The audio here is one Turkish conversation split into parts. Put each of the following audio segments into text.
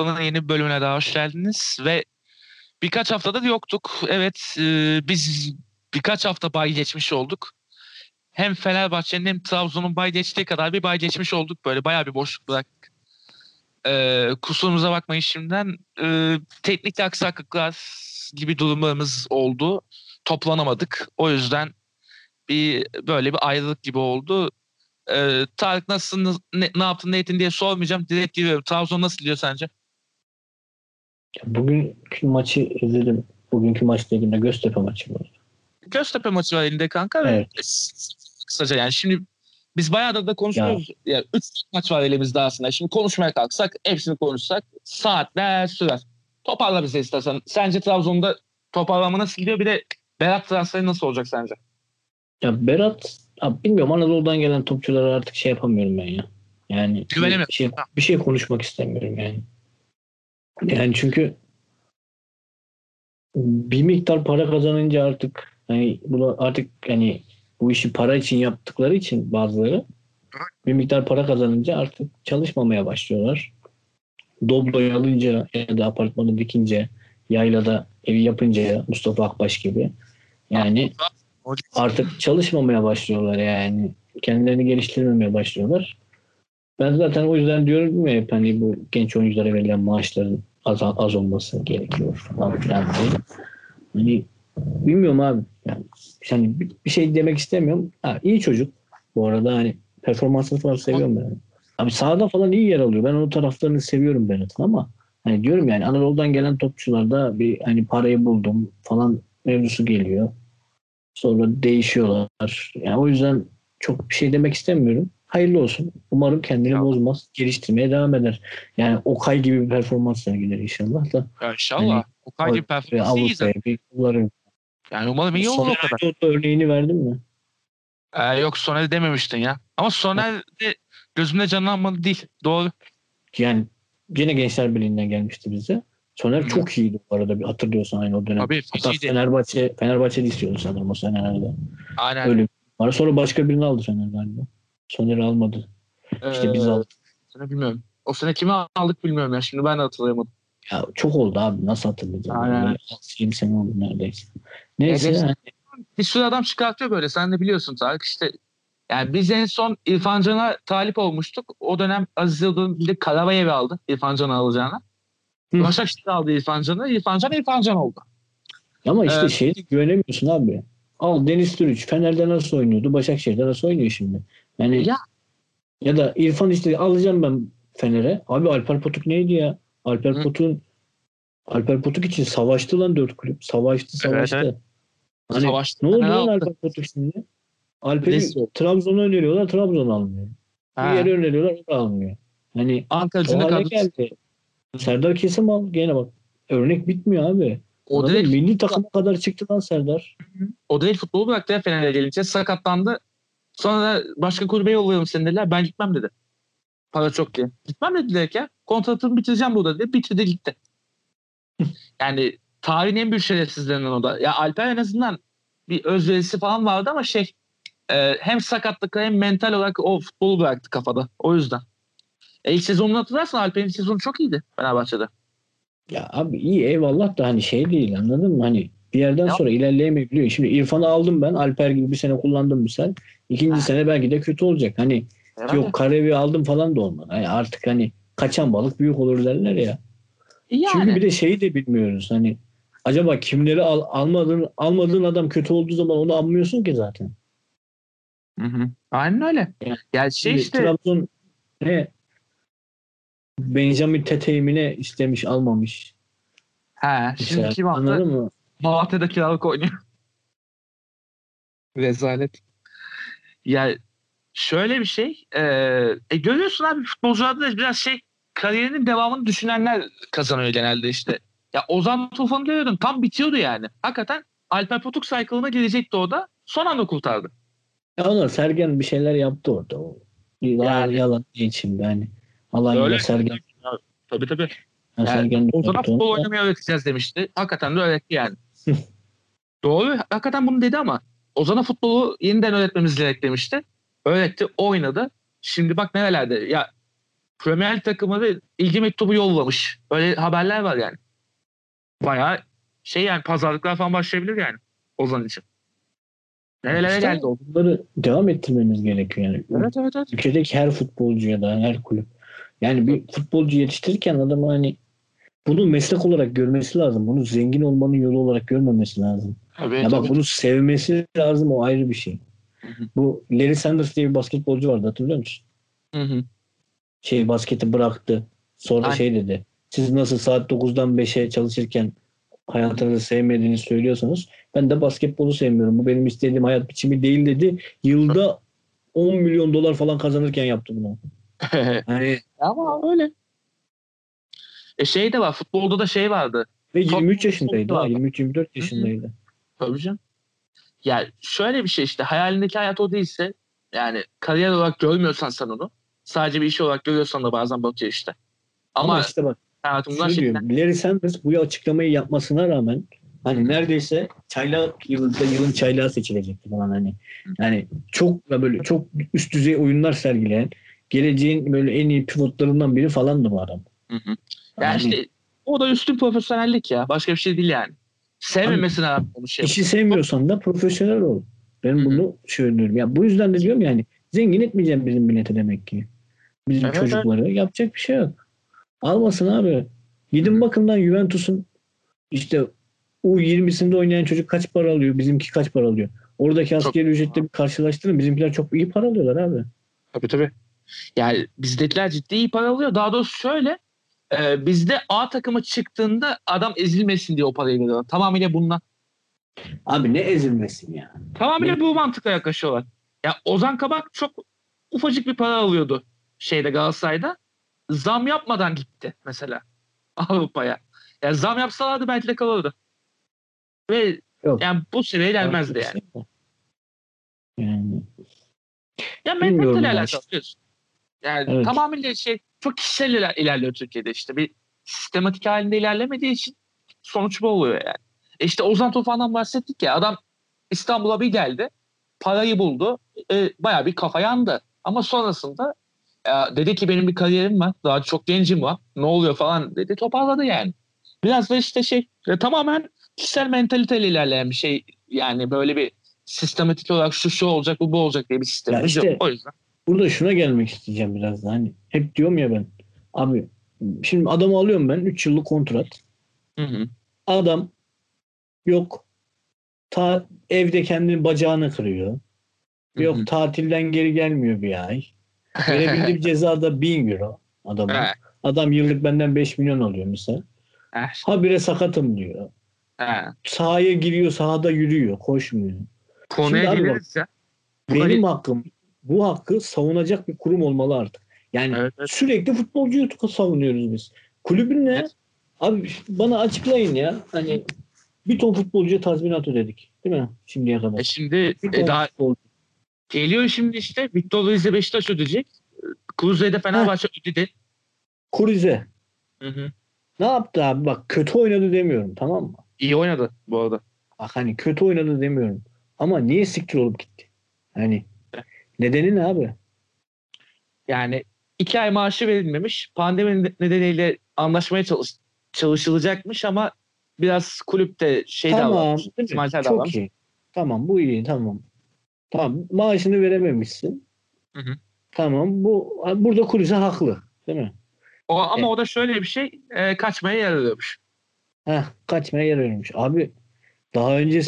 Erota'nın yeni bölümüne daha hoş geldiniz ve birkaç haftada yoktuk. Evet, biz birkaç hafta bay geçmiş olduk. Hem Fenerbahçe'nin hem Trabzon'un bay geçtiği kadar bir bay geçmiş olduk. Böyle bayağı bir boşluk bıraktık. Kusurumuza bakmayın şimdiden. Teknik aksaklıklar gibi durumlarımız oldu. Toplanamadık. O yüzden böyle bir ayrılık gibi oldu. Tarık nasılsın, ne yaptın, ne ettin diye sormayacağım. Direkt giriyorum. Trabzon nasıl gidiyor sence? Bugünkü maçı izledim. Bugünkü maç dediğimde Göztepe maçı var. Göztepe maçı var elinde kanka. Evet. Kısaca yani şimdi biz bayağı da konuşuyoruz. Yani 3 maç var elimizde aslında. Şimdi konuşmaya kalksak, hepsini konuşsak saatler sürer. Toparla bize istersen. Sence Trabzon'da toparlama nasıl gidiyor? Bir de Berat transferi nasıl olacak sence? Ya Berat, bilmiyorum, Anadolu'dan gelen topçulara artık şey yapamıyorum ben ya. Yani bir şey konuşmak istemiyorum yani. Yani çünkü bir miktar para kazanınca artık hani bu işi para için yaptıkları için bazıları bir miktar para kazanınca artık çalışmamaya başlıyorlar. Doblo'yu alınca ya da apartmanı dikince, yaylada evi yapınca, Mustafa Akbaş gibi yani artık çalışmamaya başlıyorlar yani. Kendilerini geliştirmemeye başlıyorlar. Ben zaten o yüzden diyorum ya, hani bu genç oyunculara verilen maaşların az olması gerekiyor falan filan diye. Hani bilmiyorum abi. Yani bir şey demek istemiyorum. Ha, iyi çocuk. Bu arada hani performansını falan seviyorum ben. Abi sahada falan iyi yer alıyor. Ben onun taraflarını seviyorum Berat'ın ama hani diyorum yani Anadolu'dan gelen topçularda bir hani parayı buldum falan mevzusu geliyor. Sonra değişiyorlar. Yani o yüzden çok bir şey demek istemiyorum. Hayırlı olsun. Umarım kendini bozmaz. Geliştirmeye devam eder. Yani Okay gibi bir performans sergiler inşallah da. Ya inşallah. Yani, Okay gibi performans iyi zaten. Yani umarım iyi olur o kadar. Örneğini verdin mi? Yok, Soner'i dememiştin ya. Ama Soner de gözümde canlanmadı değil. Doğru. Yani yine Gençler Birliği'nden gelmişti bize. Soner çok iyiydi bu arada. Bir hatırlıyorsan aynı o dönem. Tabii, hatta Fenerbahçe'de istiyordu sanırım o senelerde. Aynen. Öyle. Sonra başka birini aldı Fener galiba. Soner'i almadı. İşte biz aldık. Bilmiyorum. O sene kimi aldık bilmiyorum ya. Şimdi ben de hatırlayamadım. Ya çok oldu abi. Nasıl hatırlayacağım? Aynen. 20 sene oldu neredeyse. Neyse. Yani. Bir sürü adam çıkartıyor böyle. Sen de biliyorsun Tarık. İşte yani biz en son İrfancan'a talip olmuştuk. O dönem Aziz Yıldırım bir de Karabayev'i aldı. İrfancan'ı alacağına. Başakşehir aldı İrfancan'ı. İrfancan oldu. Ama işte şeye güvenemiyorsun abi. Al Deniz Türüç. Fener'de nasıl oynuyordu? Başakşehir'de nasıl oynuyor şimdi? Yani ya da İrfan işte alacağım ben Fener'e. Abi Alper Potuk neydi ya? Alper Potuk için savaştı lan 4 kulüp. Savaştı. Evet. Hani savaştı. Ne oldu lan Alper Potuk şimdi? Alper'i Trabzon'a öneriyorlar. Trabzon almıyor. Bir yere öneriyorlar. O da almıyor. Hani Antalya'da kaldı. Serdar kesim al. Gene bak. Örnek bitmiyor abi. O değil, milli takıma kadar çıktı lan Serdar. O değil, futbolu bıraktı ya Fener'e gelince. Sakatlandı. Sonra başka kulübe yollayalım seni dediler. Ben gitmem dedi. Para çok diye. Gitmem dediler ya. Kontratımı bitireceğim burada dedi. Bitirdi gitti. Yani tarihin en büyük şerefsizlerinden o da. Ya Alper en azından bir özverisi falan vardı ama hem sakatlıkla hem mental olarak o futbolu bıraktı kafada. O yüzden. İlk sezonunu hatırlarsın, Alper'in sezonu çok iyiydi Fenerbahçe'de. Ya abi iyi eyvallah da hani şey değil, anladın mı? Hani bir yerden sonra ilerleyemeyebiliyor. Şimdi İrfan'ı aldım ben. Alper gibi bir sene kullandım bir sene. İkinci sene belki de kötü olacak. Hani yok Karevi aldım falan da olmadı. Yani artık hani kaçan balık büyük olur derler ya. Yani. Çünkü bir de şeyi de bilmiyoruz. Hani acaba kimleri almadığın adam kötü olduğu zaman onu anmıyorsun ki zaten. Hı. Aynen öyle. Yani Trabzon Benjamin Teteyimine istemiş, almamış. Şimdi kim aldı? Anladın mı? Malatya'da kiralık oynuyor. Rezalet. Ya şöyle bir şey. Görüyorsun abi, futbolcularda da biraz kariyerinin devamını düşünenler kazanıyor genelde işte. Ya Ozan Tufan'ı görüyordum. Tam bitiyordu yani. Hakikaten Alper Potuk cycle'ına gelecekti o da. Son anda kurtardı. Ya onlar Sergen bir şeyler yaptı orada. O yalan içinde hani. Allah'ın Sergen. Tabii. Yani, o zaman futbol oynamayı öğreteceğiz demişti. Hakikaten de öğretti yani. Doğru. Hakikaten bunu dedi ama Ozan'a futbolu yeniden öğretmemiz gerek demişti. Öğretti. Oynadı. Şimdi bak nerelerde. Ya Premier takımları ilgi mektubu yollamış. Böyle haberler var yani. Bayağı şey yani, pazarlıklar falan başlayabilir yani Ozan için. Nerelere işte geldi o? Bunları devam ettirmemiz gerekiyor yani. Evet. Ülkedeki her futbolcuya da, her kulüp. Yani bir futbolcu yetiştirirken adamı hani bunu meslek olarak görmesi lazım. Bunu zengin olmanın yolu olarak görmemesi lazım. Evet, ya bak, bunu sevmesi lazım, o ayrı bir şey. Hı-hı. Bu Larry Sanders diye bir basketbolcu vardı, hatırlıyor musun? Hı-hı. Şey, basketi bıraktı. Sonra aynen, şey dedi. Siz nasıl saat 9'dan 5'e çalışırken hayatınızı sevmediğinizi söylüyorsanız, ben de basketbolu sevmiyorum. Bu benim istediğim hayat biçimi değil dedi. Yılda 10 milyon dolar falan kazanırken yaptı bunu. Yani, ama öyle. Şey de var. Futbolda da şey vardı. Ve 23 yaşındaydı. 23-24 yaşındaydı. Tabii canım. Yani şöyle bir şey işte. Hayalindeki hayat o değilse, yani kariyer olarak görmüyorsan sen onu, sadece bir iş olarak görüyorsan da bazen bakıyor işte. Ama işte bak. Larry Sanders bu açıklamayı yapmasına rağmen hani neredeyse çaylak, yılın çaylağı seçilecekti falan hani. Yani çok da böyle çok üst düzey oyunlar sergileyen, geleceğin böyle en iyi pivotlarından biri falandı bu adam. Hı. Yani işte o da üstün profesyonellik ya. Başka bir şey değil yani. Sevmemesine rağmen hani, şey. İşi sevmiyorsan da profesyonel ol. Ben bunu söylüyorum. Ya bu yüzden de diyorum yani, zengin etmeyeceğim bizim milleti demek ki. Bizim çocukları. Evet. Yapacak bir şey yok. Almasın abi. Gidin bakın lan Juventus'un işte U20'sinde oynayan çocuk kaç para alıyor? Bizimki kaç para alıyor? Oradaki askeri ücretle bir karşılaştırın. Bizimkiler çok iyi para alıyorlar abi. Tabii. Yani bizdekiler ciddi iyi para alıyor. Daha doğrusu şöyle, bizde A takımı çıktığında adam ezilmesin diye o parayı veriyorlar. Tamamıyla bundan. Abi ne ezilmesin ya? Tamamıyla bu mantıkla yaklaşıyorlar. Ya Ozan Kabak çok ufacık bir para alıyordu şeyde, Galatasaray'da. Zam yapmadan gitti mesela Avrupa'ya. Yani zam yapsalardı belki de kalırdı. Ve yok, yani bu sene gelmezdi yani. Yani. Ya mental alakalı. Yani evet, tamamıyla şey, çok kişisel ilerliyor Türkiye'de işte. Bir sistematik halinde ilerlemediği için sonuç bu oluyor yani. İşte Ozan Tufan'dan bahsettik ya, adam İstanbul'a bir geldi, parayı buldu, bayağı bir kafa yandı. Ama sonrasında dedi ki benim bir kariyerim var, daha çok gencim var, ne oluyor falan dedi, toparladı yani. Biraz da işte şey, tamamen kişisel mentaliteyle ilerleyen bir şey. Yani böyle bir sistematik olarak şu olacak, bu olacak diye bir sistem işte yok. O yüzden burada şuna gelmek isteyeceğim biraz da hani. Hep diyorum ya ben abi, şimdi adamı alıyorum ben 3 yıllık kontrat. Hı. Adam yok, ta evde kendini bacağını kırıyor. Yok, hı-hı, tatilden geri gelmiyor bir ay. Verebildiğim ceza da 1.000 euro adamın. Evet. Adam yıllık benden 5 milyon alıyor mesela. Evet. Habire sakatım diyor. Evet. Sahaya giriyor, sahada yürüyor, koşmuyor. Konuya gireriz ya. Benim hakkım, bu hakkı savunacak bir kurum olmalı artık. Yani evet. Sürekli futbolcuyu savunuyoruz biz. Kulübün ne? Evet. Abi bana açıklayın ya. Hani bir ton futbolcuya tazminat ödedik, değil mi? Şimdiye kadar. Şimdi daha futbolcu. Geliyor şimdi işte. Victor Beşiktaş ödeyecek. Kurize'de Fenerbahçe ödedi. Kurize. Hı. Ne yaptı abi? Bak kötü oynadı demiyorum, tamam mı? İyi oynadı bu arada. Bak hani kötü oynadı demiyorum. Ama niye siktir olup gitti? Hani nedeni ne abi? Yani 2 ay maaşı verilmemiş. Pandemi nedeniyle anlaşmaya çalışılacakmış ama biraz kulüpte şey davranmış. Tamam. Çok iyi. Tamam, bu iyi. Tamam, maaşını verememişsin. Hı. Tamam, burada Kurize haklı, değil mi? O da şöyle bir şey, kaçmaya yarıyormuş. Kaçmaya yarıyormuş. Abi daha önce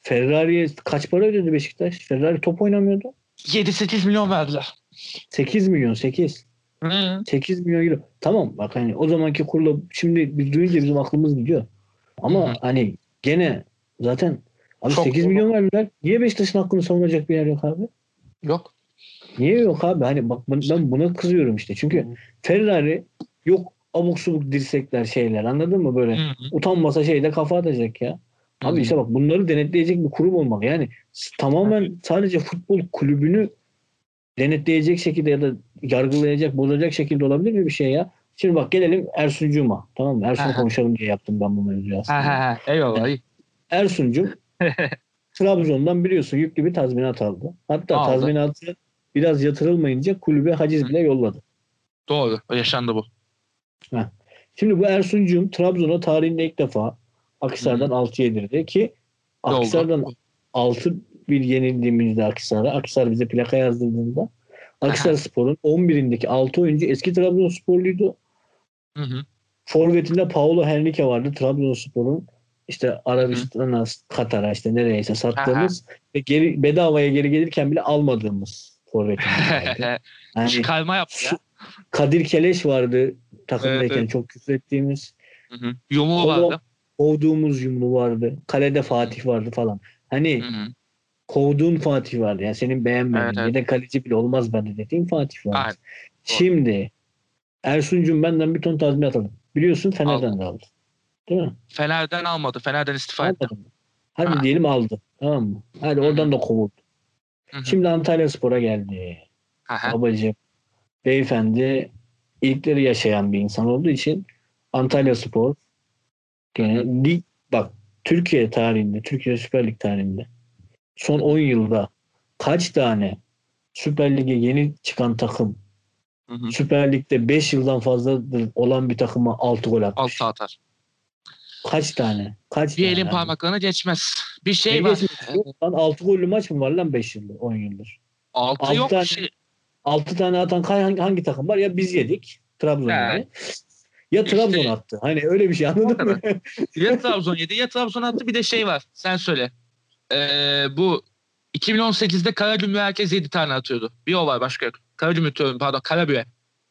Ferrari'ye kaç para ödedi Beşiktaş? Ferrari top oynamıyordu. 7-8 milyon verdiler. 8 milyon. Hı. 8 milyon euro. Tamam bak hani o zamanki kurla şimdi biz duyunca bizim aklımız gidiyor. Ama hı, hani gene zaten abi çok 8 milyon verdiler. Niye Beşiktaş'ın hakkını savunacak bir yer yok abi? Yok. Niye yok abi? Hani bak ben buna kızıyorum işte. Çünkü Ferrari yok, abuk subuk dirsekler şeyler, anladın mı? Böyle utanmasa şeyde kafa atacak ya. Abi işte bak, bunları denetleyecek bir kurum olmalı. Yani tamamen sadece futbol kulübünü denetleyecek şekilde ya da yargılayacak, bozacak şekilde olabilir mi bir şey ya? Şimdi bak gelelim Ersuncum'a. Tamam mı? Ersun'u konuşalım diye yaptım ben bu mevzuyu aslında. Eyvallah. Ersuncum Trabzon'dan biliyorsun yüklü bir tazminat aldı. Hatta tazminatı biraz yatırılmayınca kulübe haciz bile yolladı. Doğru. Yaşandı bu. Heh. Şimdi bu Ersuncum Trabzon'a tarihinde ilk defa Aksar'dan 6 yenildi ki Aksar'dan 6 bir yenildiğimizde Aksar'a, Aksar bize plaka yazdırdığında Aksarspor'un 11'indeki 6 oyuncu eski Trabzonsporluydu. Hı hı. Forvetinde Paulo Henrique vardı. Trabzonspor'un işte Arabistan'a, Katar'a işte nereyse sattığımız ve geri, bedavaya geri gelirken bile almadığımız forvetinde. Yani çıkarma yaptı ya. Kadir Keleş vardı takımdayken çok küfür ettiğimiz. Yumru vardı. Kovduğumuz Yumru vardı. Kalede Fatih vardı falan. Hani kovduğun Fatih vardı. Yani senin beğenmediğin yedek kaleci bile olmaz bende dediğin Fatih vardı. Aynen. Şimdi Ersuncum benden bir ton tazminat aldı. Biliyorsun Fener'den de aldı. Değil mi? Fener'den almadı. Fener'den istifa etti. Hadi diyelim aldı. Tamam mı? Hadi oradan da kovuldu. Şimdi Antalyaspor'a geldi. Babacığım, beyefendi ilkleri yaşayan bir insan olduğu için Antalyaspor yani lig, bak Türkiye tarihinde, Türkiye Süper Lig tarihinde son 10 yılda kaç tane Süper Lig'e yeni çıkan takım Süper Lig'de 5 yıldan fazladır olan bir takıma 6 gol atmış. 6 atar. Kaç tane? Kaç bir tane elin parmaklarına geçmez. Bir şey ne var. 6 gollü maç mı var lan 5 yıldır, 10 yıldır? 6 yok tane, şey. 6 tane atan hangi takım var? Ya biz yedik. Trabzon yedi. Ya Trabzon işte, attı. Hani öyle bir şey anladın mı? Ya Trabzon yedi ya Trabzon attı. Bir de şey var. Sen söyle. Bu 2018'de Karagümrük herkes 7 tane atıyordu. Bir o var başka yok. Karagümrük.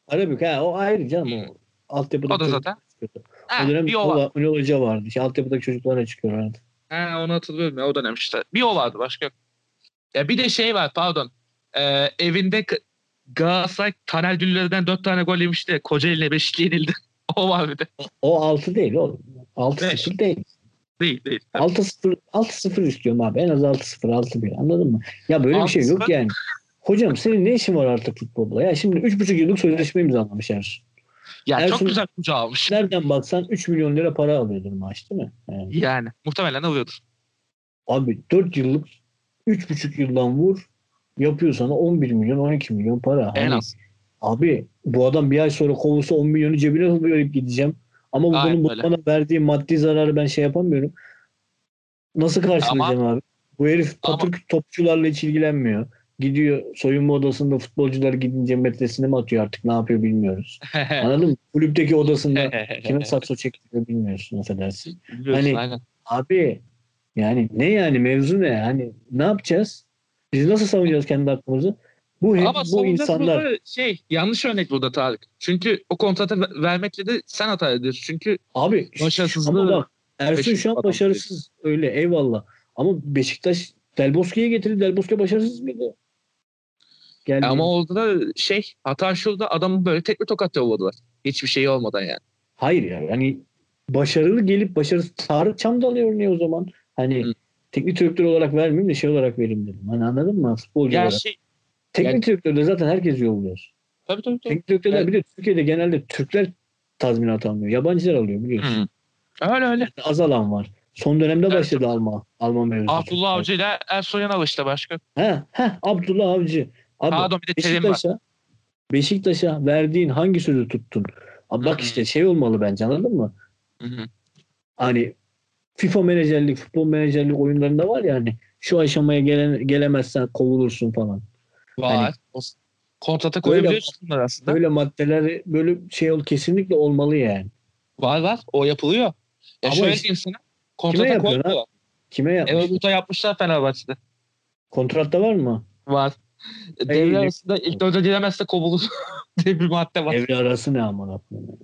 Karagümrük o ayrı canım. O altyapıda. O da zaten. O dönem bir o Ünal Hoca vardı. İşte altyapıdaki çocuklara çıkıyorlardı. Onu hatırlıyorum ya. O dönem işte. Bir o vardı başka yok. Ya bir de şey var pardon. Evinde Galatasaray Taner Düller'den 4 tane gol yemişti. Kocaeli'ne 5'li yenildi. O var bir de. O 6 değil oğlum. 6-0 değil. Değil. 6-0 istiyorum abi. En az 6-0, 6-1. Anladın mı? Ya böyle 6-0. Bir şey yok yani. Hocam senin ne işin var artık futbolda? Ya şimdi 3,5 yıllık sözleşme imzalamış Ersun. Ya Ersun, çok güzel kucağı almış. Nereden baksan 3 milyon lira para alıyordur maaş değil mi? Yani muhtemelen alıyordur. Abi 4 yıllık 3,5 yıldan vur yapıyor sana 11 milyon 12 milyon para. En az. Abi bu adam bir ay sonra kovulsa 10 milyonu cebine koyup gideceğim. Ama bu bunun bana verdiği maddi zararı ben şey yapamıyorum. Nasıl karşılayacağım abi? Bu herif topçularla hiç ilgilenmiyor. Gidiyor soyunma odasında futbolcular gidince metresine mi atıyor artık ne yapıyor bilmiyoruz. Anladın mı? Kulüpteki odasında kime sakso çektiriyor bilmiyorsun affedersin. Hani abi yani ne yani mevzu ne? Hani ne yapacağız? Biz nasıl savunacağız kendi hakkımızı? Ama bu insanlar yanlış örnek burada Tarık. Çünkü o kontratı vermekle de sen hata ediyorsun. Çünkü abi başarısızlığı. Bak, Ersun şu an başarısız diyor. Öyle eyvallah. Ama Beşiktaş Del Bosque'yi getirdi. Del Bosque başarısız mıydı? Geldi. Ama orada da hata şurada adamı böyle tek bir tokat yolladılar. Hiçbir şey olmadan yani. Hayır ya. Yani başarılı gelip başarısız Tarık Çam'dan örneği o zaman. Hani teknik direktör olarak vermeyeyim de olarak vereyim dedim. Hani anladın mı? Futbolcu olarak. Teknik direktörde zaten herkes yolluyor. Tabii. Teknik direktörler bir de Türkiye'de genelde Türkler tazminat almıyor. Yabancılar alıyor biliyorsun. Öyle. Yani azalan var. Son dönemde başladı Alman mevzusu. Abdullah Avcı ile Ersoy'un alıştı başka. Abdullah Avcı. Abi, pardon bir de terim var. Beşiktaş'a verdiğin hangi sözü tuttun? Abi, bak işte olmalı bence anladın mı? Hani FIFA menajerlik, futbol menajerlik oyunlarında var ya hani şu aşamaya gelemezsen kovulursun falan. Var. Hani, kontrata koyabiliyorsun aslında. Böyle maddeler böyle kesinlikle olmalı yani. Var. O yapılıyor. Ama şöyle diyeyim sana. Kontrata koyuyorlar. Kime yapmışlar? Evluto yapmışlar Fenerbahçe'de. Kontratta var mı? Var. Devre arasında ilk 4'e giremezse kovulur diye bir madde var. Devre arası ne aman atmıyorum.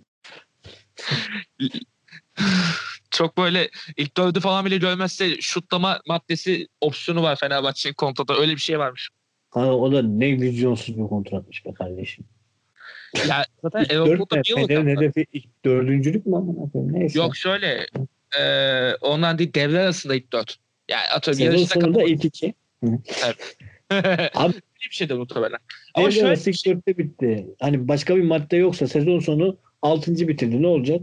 Çok böyle ilk 4'ü falan bile görmezse şutlama maddesi opsiyonu var Fenerbahçe'nin kontrata. Öyle bir şey varmış. O da ne vizyonsuz bir kontratmış be kardeşim. Ya zaten Evluto'da bir yıllık. Fener'in hedefi ilk 4'üncülük mü aman atmıyorum? Neyse. Yok şöyle ondan değil devre arasında ilk 4. Yani atıyorum yarışta kapatıyor. Sezon ilk 2. Evet. Abi bir şey de muhtemelen. Ama şöyle 4'te bitti. Hani başka bir madde yoksa sezon sonu 6. bitirdi. Ne olacak?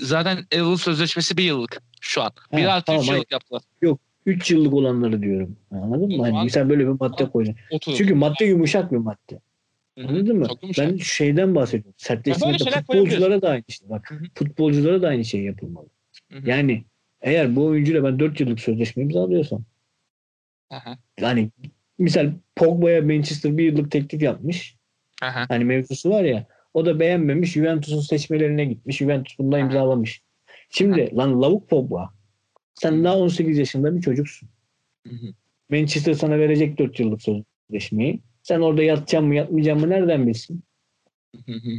Zaten Erol sözleşmesi 1 yıllık şu an. 1+3 yıllık yaptılar. Yok 3 yıllık olanları diyorum. Anladın mı? Hani sen böyle bir madde koyacaksın. Çünkü madde yumuşak bir madde. Anladın mı? Ben şeyden bahsediyorum. Sertleştirme futbolculara da aynı işte. Bak, hı-hı, futbolculara da aynı şey yapılmalı. Hı-hı. Yani eğer bu oyuncuyla ben 4 yıllık sözleşme imzalıyorsam, hı-hı, yani misal Pogba'ya Manchester 1 yıllık teklif yapmış. Hı-hı. Hani mevzusu var ya. O da beğenmemiş. Juventus'un seçmelerine gitmiş. Juventus bundan imzalamış. Şimdi hı-hı, lan lavuk Pogba. Sen daha 18 yaşında bir çocuksun. Hı-hı. Manchester sana verecek 4 yıllık sözleşmeyi. Sen orada yatacaksın mı yatmayacaksın mı nereden bilsin?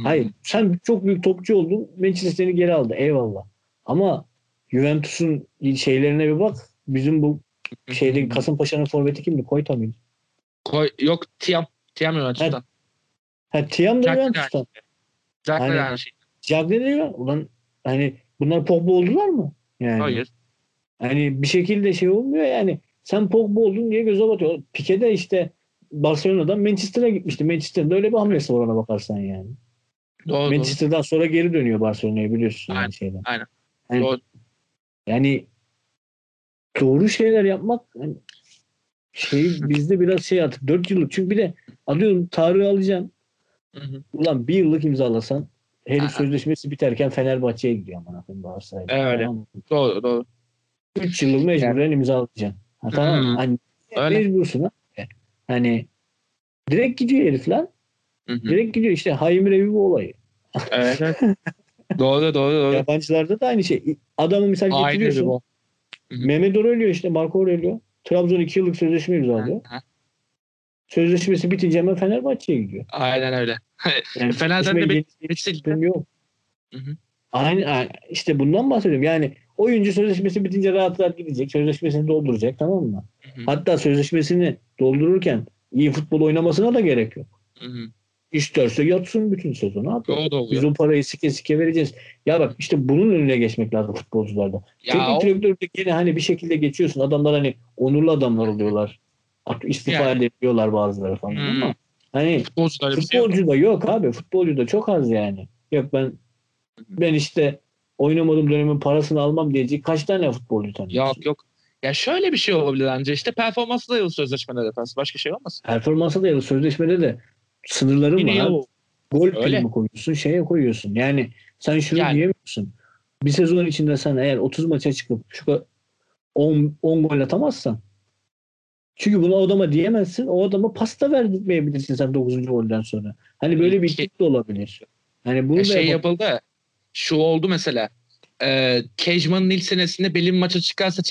Hayır. Sen çok büyük topçu oldun. Manchester seni geri aldı. Eyvallah. Ama Juventus'un şeylerine bir bak. Bizim bu şeyde Kasımpaşa'nın forveti kimdi? Koyta mıydı? Yok. Tiam. Tiam Juventus'tan. Ha, Tiam da Juventus'tan. Cagli de aynı şey. Cagli de Juventus'tan. Ulan hani bunlar Pogba oldular mı? Yani, hayır. Hani bir şekilde şey olmuyor yani. Sen Pogba oldun diye göze batıyor. Pique de işte Barcelona'dan Manchester'a gitmişti. Manchester'da öyle bir hamlesi var ona bakarsan yani. Doğru, Manchester'dan doğru, sonra geri dönüyor Barcelona'ya biliyorsun. Aynen. Yani aynen. Yani, doğru. Yani doğru şeyler yapmak yani, şey bizde biraz şey artık 4 yıllık. Çünkü bir de alıyorum Tarık'ı alacaksın. Hı-hı. Ulan 1 yıllık imzalasan herif sözleşmesi biterken Fenerbahçe'ye gidiyor aman akım Galatasaray'da. Evet. Tamam. Doğru doğru. 3 yıllık mecburen yani imzalayacaksın. Ha, tamam mı? Hani mecbursun ha. Hani direkt gidiyor herifler. Hı-hı. Direkt gidiyor işte Hayim Revi bu olayı. Evet. Doğru doğru doğru. Yabancılarda da aynı şey. Adamı misal getiriyorsun. Mehmet Aurelio işte Marco Aurelio. Trabzon 2 yıllık sözleşme imzalıyor. Sözleşmesi bitince hemen Fenerbahçe'ye gidiyor. Aynen öyle. Yani Fenerbahçe'de bir yok. Hı-hı. Aynen işte bundan bahsediyorum. Yani oyuncu sözleşmesi bitince rahat rahat gidecek. Sözleşmesini dolduracak tamam mı? Hı-hı. Hatta sözleşmesini doldururken iyi futbol oynamasına da gerek yok. Hı-hı. İsterse yatsın bütün sezonu. Biz o parayı sike sike vereceğiz. Ya bak işte bunun önüne geçmek lazım futbolcularda. Teknik direktörde yine hani bir şekilde geçiyorsun. Adamlar hani onurlu adamlar oluyorlar. İstifa yani ediyorlar bazıları falan. Hı-hı. Ama hani futbolcuda yok abi. Futbolcuda çok az yani. Yok ben işte oynamadığım dönemin parasını almam diyecek kaç tane futbolcu tanıyorsun? Yok yok. Ya şöyle bir şey olabilir bence işte performansı da yıl sözleşmede de. Başka şey olmaz. Performansı da yıl sözleşmede de sınırların yine var. Gol primi koyuyorsun, şeye koyuyorsun. Yani sen şunu yani diyemiyorsun. Bir sezon içinde sen eğer 30 maça çıkıp şu 10 gol atamazsan çünkü bunu o adama diyemezsin. O adama pasta verdirtmeyebilirsin sen 9. golden sonra. Hani böyle bir kitle olabilir. Hani bunu şey yapıldı. Şu oldu mesela. Kejman'ın ilk senesinde belli bir maça çıkarsa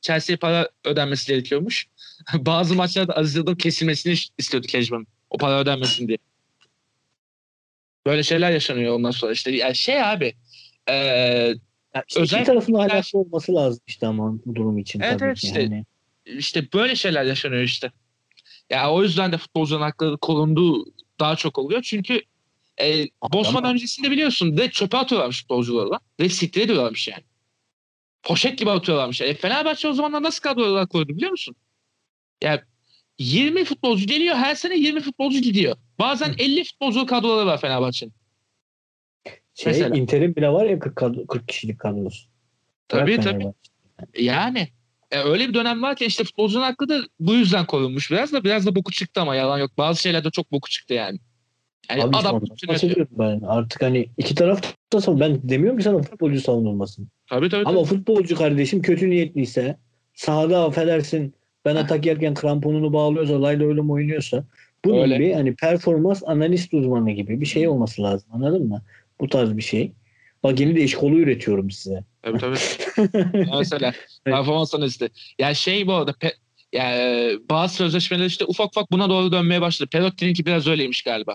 Chelsea'ye para ödenmesi gerekiyormuş. Bazı maçlarda Aziz Yıldırım kesilmesini istiyordu Kejman'ın. O para ödenmesin diye. Böyle şeyler yaşanıyor ondan sonra işte. Yani şey abi. İşte özel tarafın alakası olması lazım işte ama bu durum için. Evet, tabii evet işte. Yani. İşte böyle şeyler yaşanıyor işte. Ya o yüzden de futbolcuların hakları korunduğu daha çok oluyor. Çünkü Bosman öncesinde biliyorsun de çöpe atıyorlarmış futbolcuları lan. Ve siktire ediyorlarmış yani. Poşet gibi atıyorlarmış. Fenerbahçe o zamanlar nasıl kadrolar koydu biliyor musun? Yani 20 futbolcu geliyor her sene 20 futbolcu gidiyor. Bazen 50 futbolcu kadroları var Fenerbahçe'nin. Inter'in bile var ya 40 kişilik kadrosu. Tabii tabii. Yani öyle bir dönem var ki işte futbolcunun hakkı da bu yüzden korunmuş biraz da boku çıktı ama yalan yok. Bazı şeylerde çok boku çıktı yani. Yani abi adam bahsediyorum ben. Artık hani iki taraf da ben demiyorum ki sana futbolcu savunulmasın. Tabii. Ama futbolcu kardeşim kötü niyetliyse sahada affedersin ben atak yerken kramponunu bağlıyorsa layla öyle mi oynuyorsa bunun öyle bir hani performans analist uzmanı gibi bir şey olması lazım anladın mı? Bu tarz bir şey. Bak yeni de iş kolu üretiyorum size. Tabii. Mesela performans analisti. Yani şey bu arada yani bazı sözleşmeler işte ufak ufak buna doğru dönmeye başladı. Perotti'ninki biraz öyleymiş galiba.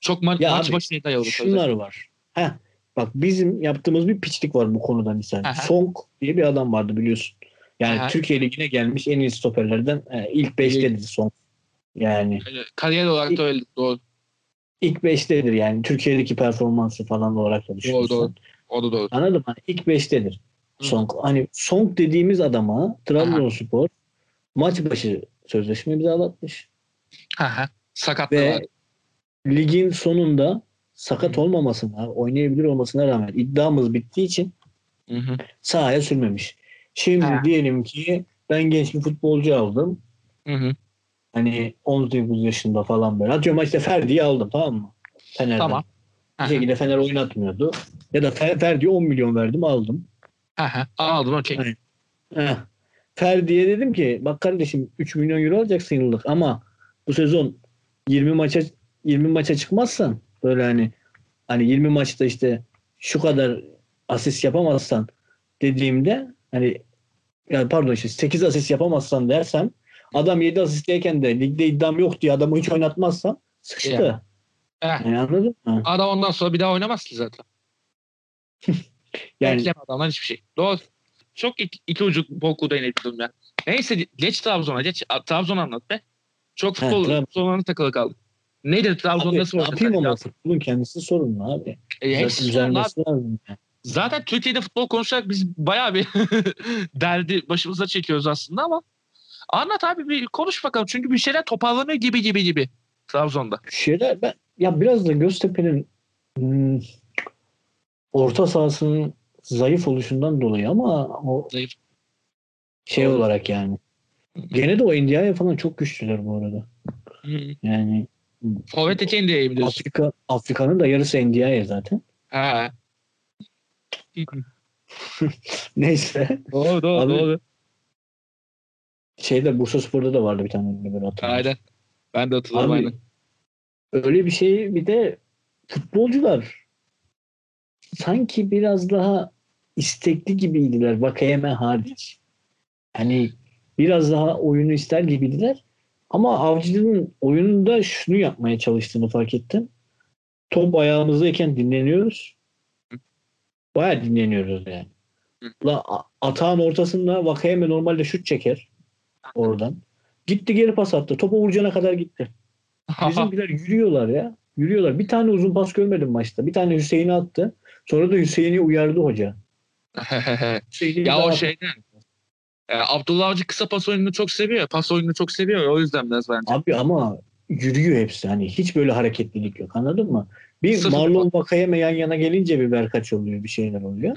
Çok maç başına dayalı. Şunlar tabii var. Heh, bak bizim yaptığımız bir piçlik var bu konudan misal. Song diye bir adam vardı biliyorsun. Yani aha, Türkiye Ligi'ne gelmiş en iyi stoperlerden ilk 5'tedir Song. Yani kariyer olarak da öyle doğru. İlk 5'tedir yani Türkiye'deki performansı falan olarak da düşünürsen. Doğru. O da doğru. Anladım hani ilk 5'tedir Song. Hani Song dediğimiz adama Trabzonspor maç başı sözleşme imzalatmış. Sakatlığı var. Ligin sonunda sakat olmamasına, oynayabilir olmasına rağmen iddiamız bittiği için sahaya sürmemiş. Şimdi diyelim ki ben genç bir futbolcu aldım. Hani 19 yaşında falan böyle. Atıyorum maçta Ferdi'yi aldım, tamam mı? Fener'den. Tamam. Bir şekilde Fener oynatmıyordu. Ya da Ferdi'ye 10 milyon verdim, aldım. Aha, aldım, okey. Ferdi'ye dedim ki bak kardeşim 3 milyon euro alacaksın yıllık ama bu sezon 20 maça çıkmazsan böyle hani 20 maçta işte şu kadar asist yapamazsan dediğimde işte 8 asist yapamazsan dersem adam 7 asistteyken de ligde iddiam yok diye adamı hiç oynatmazsam sıkıştı. Yani anladın mı? Adam ondan sonra bir daha oynamaz ki zaten. Yani bekleme adamdan hiçbir şey. Doğru. Çok iki ucu bokluda inettim ben. Neyse geç Trabzon'a geç. Trabzon'u anlat be. Çok futbollarına takılı kaldık. Nedir Trabzon nasıl olacak? Ne yapayım onu? Bunun kendisi sorun mu abi? Hepsi sorun abi. Zaten Türkiye'de futbol konuşarak biz bayağı bir derdi başımıza çekiyoruz aslında ama anlat abi, bir konuş bakalım. Çünkü bir şeyler toparlanıyor gibi Trabzon'da. Şeyler biraz da Göztepe'nin orta sahasının zayıf oluşundan dolayı ama o zayıf şey olarak yani. Gene de o India'ya falan çok güçlüler bu arada. Yani forvet eti India'ya mı diyorsun? Afrika'nın da yarısı India'ya zaten. Ha. Neyse. Doğru. Şeyde Bursaspor'da da vardı bir tane böyle hatırlıyorum. Aynen. Ben de hatırlıyorum aynen. Öyle bir şey, bir de futbolcular sanki biraz daha istekli gibiydiler. Vakayeme hariç. Hani biraz daha oyunu ister gibiydiler. Ama Avcı'nın oyununda şunu yapmaya çalıştığını fark ettim. Top ayağımızdayken dinleniyoruz. Bayağı dinleniyoruz yani. Atağın ortasında Vakayeme normalde şut çeker. Oradan. Gitti geri pas attı. Topu vuracağına kadar gitti. Bizimkiler yürüyorlar ya. Yürüyorlar. Bir tane uzun pas görmedim maçta. Bir tane Hüseyin'e attı. Sonra da Hüseyin'i uyardı hoca. Ya o şeyden. Abdullah Avcı kısa pas oyununu çok seviyor. Pas oyununu çok seviyor. O yüzden biraz bence. Abi ama yürüyor hepsi. Hani hiç böyle hareketlilik yok. Anladın mı? Bir Marlon Vakayeme yan yana gelince bir berkaç oluyor. Bir şeyler oluyor.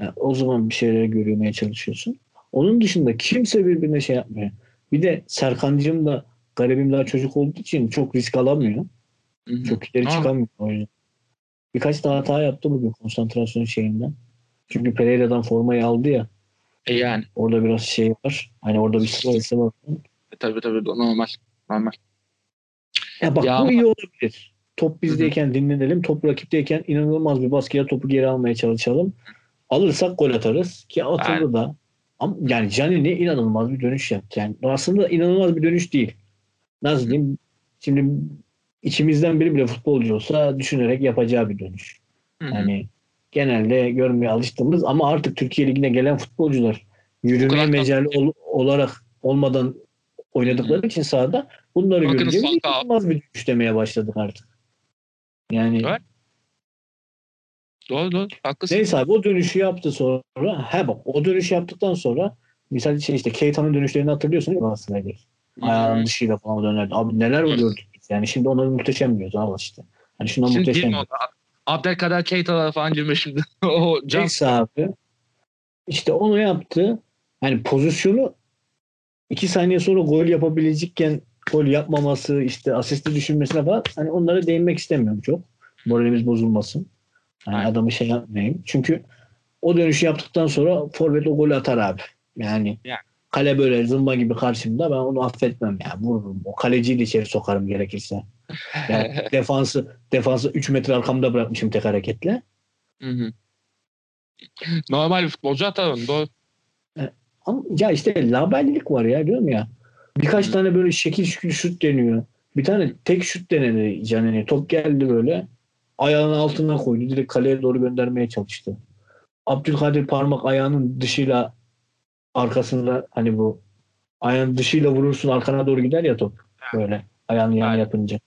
Yani o zaman bir şeyler görmeye çalışıyorsun. Onun dışında kimse birbirine şey yapmıyor. Bir de Serkan'cığım da garibim daha çocuk olduğu için çok risk alamıyor. Hı-hı. Çok ileri çıkamıyor oyun. Birkaç daha hata yaptı bugün konsantrasyon şeyinden. Çünkü Pereira'dan formayı aldı ya. Yani. Orada biraz şey var. Hani orada bir sırası var. Tabii normal. Ya bak bu iyi olabilir. Top bizdeyken dinlenelim. Top rakipteyken inanılmaz bir baskıya topu geri almaya çalışalım. Alırsak gol atarız. Ki atıldı da. Ama yani Canini inanılmaz bir dönüş yaptı. Yani aslında inanılmaz bir dönüş değil. Nasıl diyeyim? Şimdi içimizden biri bile futbolcu olsa düşünerek yapacağı bir dönüş. Yani genelde görmeye alıştığımız ama artık Türkiye Ligi'ne gelen futbolcular yürüme mecali olarak olmadan oynadıkları için sahada bunları görünce inanılmaz bir dönüş demeye başladık artık. Yani evet. Doğru. Haklısın. Neyse abi o dönüşü yaptı sonra. O dönüşü yaptıktan sonra misal işte Keita'nın dönüşlerini hatırlıyorsun değil mi aslında? Ayağının dışıyla falan dönerdi. Abi neler oluyordu? Yani şimdi onları muhteşem diyoruz ama işte. Hani şundan şimdi muhteşem diyoruz. Abdelkader Keita'lar falan girme şimdi. Neyse abi. İşte onu yaptı. Yani pozisyonu 2 saniye sonra gol yapabilecekken gol yapmaması, işte asisti düşünmesine falan. Hani onlara değinmek istemiyorum çok. Moralimiz bozulmasın. Yani adamı şey yapmayayım. Çünkü o dönüşü yaptıktan sonra forvet o golü atar abi. Yani kale böyle zımba gibi karşımda, ben onu affetmem ya. Vururum. O kaleciyi de içeri sokarım gerekirse. Yani defansı 3 metre arkamda bırakmışım tek hareketle. Hı-hı. Normal bir futbolcu atar onu. Doğru. Ya işte labellik var ya diyorum ya. Birkaç tane böyle şekil şükür şut deniyor. Bir tane tek şut denedi Canini. Top geldi böyle. Ayağının altına koydu. Direkt kaleye doğru göndermeye çalıştı. Abdülkadir parmak ayağının dışıyla arkasında, hani bu ayağın dışıyla vurursun arkana doğru gider ya top. Böyle ayağını yan yapınca.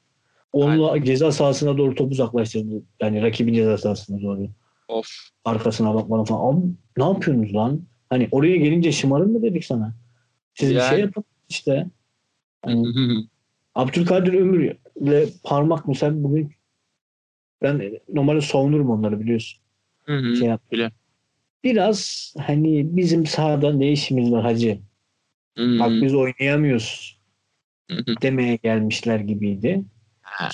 Onunla ceza sahasına doğru topu uzaklaştırdı. Yani rakibin ceza sahasına doğru. Of. Arkasına bakmadan falan. Abi, ne yapıyorsunuz lan? Hani oraya gelince şımarın mı dedik sana? Siz bir şey yapın işte. Yani, Abdülkadir Ömür'le parmak mesela bugün ben normalde savunurum onları biliyorsun. Biraz hani bizim sahada ne işimiz var hacı? Bak biz oynayamıyoruz. demeye gelmişler gibiydi.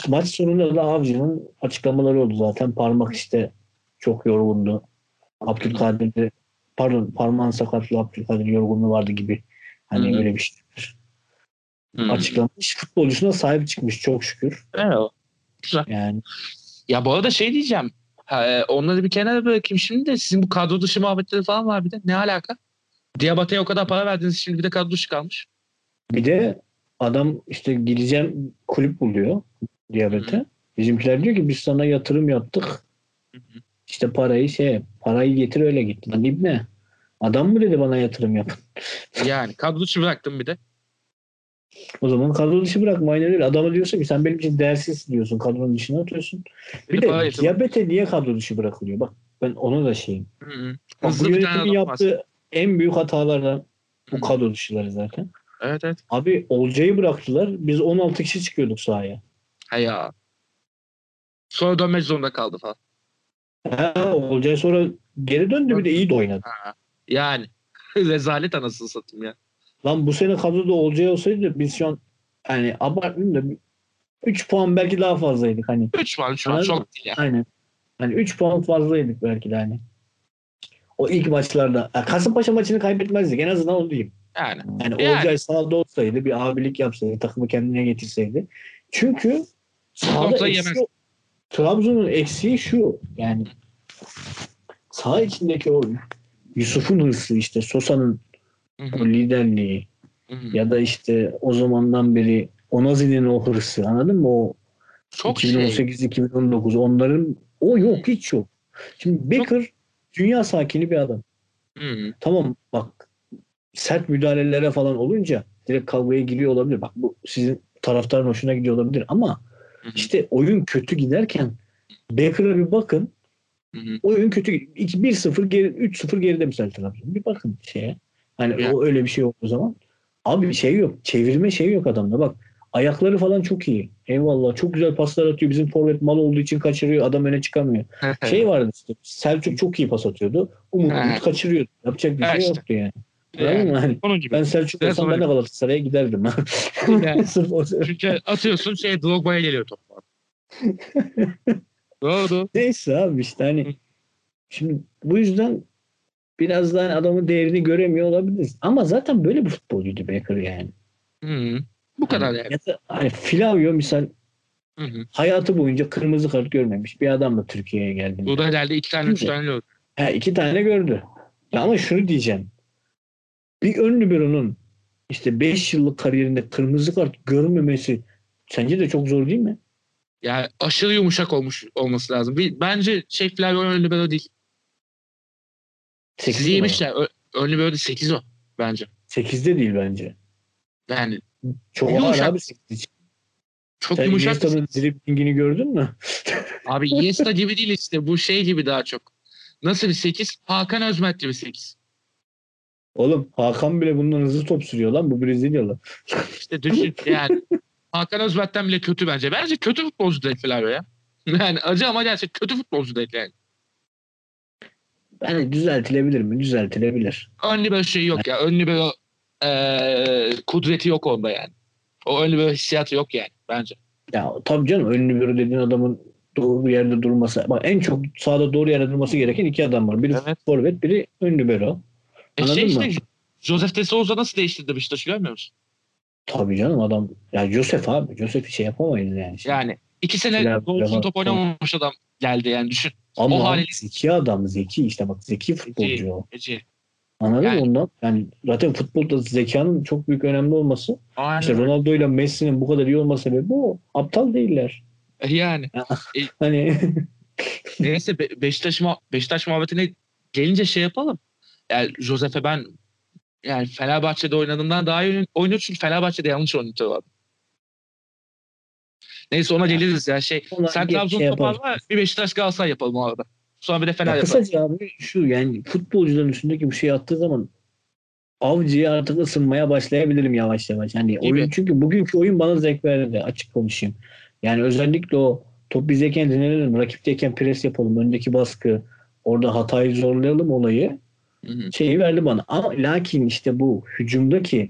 Maç sonunda da Avcı'nın açıklamaları oldu zaten. Parmak işte çok yorgundu. Abdülkadir'de parmağın sakatlı, Abdülkadir yorgunluğu vardı gibi. Hani öyle bir şey. Açıklamış. Futbolcusuna sahip çıkmış çok şükür. Evet. Güzel. Yani. Ya bu arada şey diyeceğim. Onları bir kenara bırakayım şimdi de. Sizin bu kadro dışı muhabbetleri falan var bir de. Ne alaka? Diabate'ye o kadar para verdiniz. Şimdi bir de kadro dışı kalmış. Bir de adam işte gideceğim kulüp buluyor Diabete. Bizimkiler diyor ki biz sana yatırım yaptık. İşte parayı getir öyle git. Lan İbne. Adam mı dedi bana yatırım yapın? Yani kadro dışı bıraktım bir de. O zaman kadro dışı bırakma. Aynen öyle. Adama diyorsun ki sen benim için değersiz diyorsun. Kadronun dışına atıyorsun. Bir de Diabete niye kadro dışı bırakılıyor? Bak ben ona da şeyim. Bak, bu yönetimin yaptığı en büyük hatalardan bu kadro dışıları zaten. Evet. Abi Olcay'ı bıraktılar. Biz 16 kişi çıkıyorduk sahaya. He ya. Sonra dönmek zorunda kaldı falan. Olcay sonra geri döndü, bir de iyi de oynadı. Yani rezalet anasını satayım ya. Lan bu sene kadroda Olcay olsaydı biz şu an hani abartmıyorum da 3 puan belki daha fazlaydık hani. 3 puan çok değil ya. Aynen. Hani 3 puan fazlaydık belki de hani. O ilk maçlarda Kasımpaşa maçını kaybetmezdik en azından, onu diyeyim. Yani Olcay sahada olsaydı, bir abilik yapsaydı, takımı kendine getirseydi. Çünkü sahada Trabzon'un eksiği şu yani, saha içindeki o Yusuf'un hırsı, işte Sosa'nın o liderliği ya da işte o zamandan beri Onazi'nin o hırsı, anladın mı? O 2018-2019 onların o yok, hiç yok. Şimdi Becker dünya sakini bir adam. Tamam bak, sert müdahalelere falan olunca direkt kavgaya giriyor olabilir. Bak bu sizin taraftarın hoşuna gidiyor olabilir ama işte oyun kötü giderken Becker'a bir bakın. Oyun kötü. 1-0 geri, 3-0 geride misal Trabzon. Bir bakın şeye. Hani o öyle bir şey yok o zaman. Abi bir şey yok. Çevirme şeyi yok adamda. Bak ayakları falan çok iyi. Eyvallah. Çok güzel paslar atıyor. Bizim forvet mal olduğu için kaçırıyor. Adam öne çıkamıyor. Şey vardı işte. Selçuk çok iyi pas atıyordu. Umut kaçırıyordu. Yapacak bir şey yoktu yani. Yani. Ben Selçuk olsam ben de Galatasaray'a giderdim. Yani. Çünkü atıyorsun Drogba'ya geliyor top. Doğru. Neyse abi işte hani şimdi bu yüzden biraz daha adamın değerini göremiyor olabiliriz. Ama zaten böyle bir futbolcuydu Becker yani. Bu kadar yani. Hani Flavio misal hayatı boyunca kırmızı kart görmemiş bir adamla Türkiye'ye geldi. Bu da herhalde 2 tane 3 tane gördü. He 2 tane gördü. Ama şunu diyeceğim. Bir ön libero'nun işte 5 yıllık kariyerinde kırmızı kart görmemesi sence de çok zor değil mi? Yani aşırı yumuşak olması lazım. Bence Flavio ön libero değil. 8 yemişler. Ön libero değil. 8 o bence. 8'de değil bence. Yani çok yumuşak. Ağır abi 8 için. Çok sen yumuşak. Yesta'nın driblingini gördün mü? Abi Yesta gibi değil işte. Bu şey gibi daha çok. Nasıl bir 8? Hakan Özmet gibi 8. Oğlum Hakan bile bundan hızlı top sürüyor lan. Bu Brezilyalı. İşte düşün yani. Hakan Özberk'ten bile kötü bence. Bence kötü futbolcu değil Flavio ya. Yani acı ama gerçekten kötü futbolcu değil yani. Yani düzeltilebilir mi? Düzeltilebilir. Ön libero şey yok ya. Ön libero kudreti yok onda yani. O ön libero hissiyatı yok yani bence. Ya tabii canım, ön libero dediğin adamın doğru yerde durması. Bak en çok sahada doğru yerde durması gereken 2 adam var. Biri forvet, biri ön libero. Anladın mı? Josef de Souza nasıl değiştirdi Beşiktaş'ı görmüyor musun? Tabii canım adam. Ya Josef abi. Josef'i şey yapamayız yani. Yani 2 sene doğrusu top oynamamış adam geldi yani düşün. Ama o haliyle zeki adam. Zeki işte bak. Zeki futbolcu o. Anladın mı ondan? Yani zaten futbolda zekanın çok büyük önemli olması. Aynen. İşte Ronaldo ile Messi'nin bu kadar iyi olması sebebi o. Aptal değiller. Yani. Hani. Neyse Beşiktaş muhabbetine gelince şey yapalım. Yani Josef'e ben yani Fenerbahçe'de oynadığından daha iyi oynuyor çünkü Fenerbahçe'de yanlış oynuyordu. Neyse ona geliriz ya şey. Sen Trabzon toparla, bir Beşiktaş Galatasaray yapalım o arada. Sonra bir de Fener yapalım. Kısaca abi şu yani futbolcuların üstündeki bir şey attığı zaman Avcı'ya artık ısınmaya başlayabilirim yavaş yavaş. Yani oyun, çünkü bugünkü oyun bana zevk verdi, açık konuşayım. Yani özellikle o top bizdeyken dinlenelim, rakipteyken pres yapalım, öndeki baskı, orada hatayı zorlayalım olayı. Şeyi verdi bana. Ama lakin işte bu hücumdaki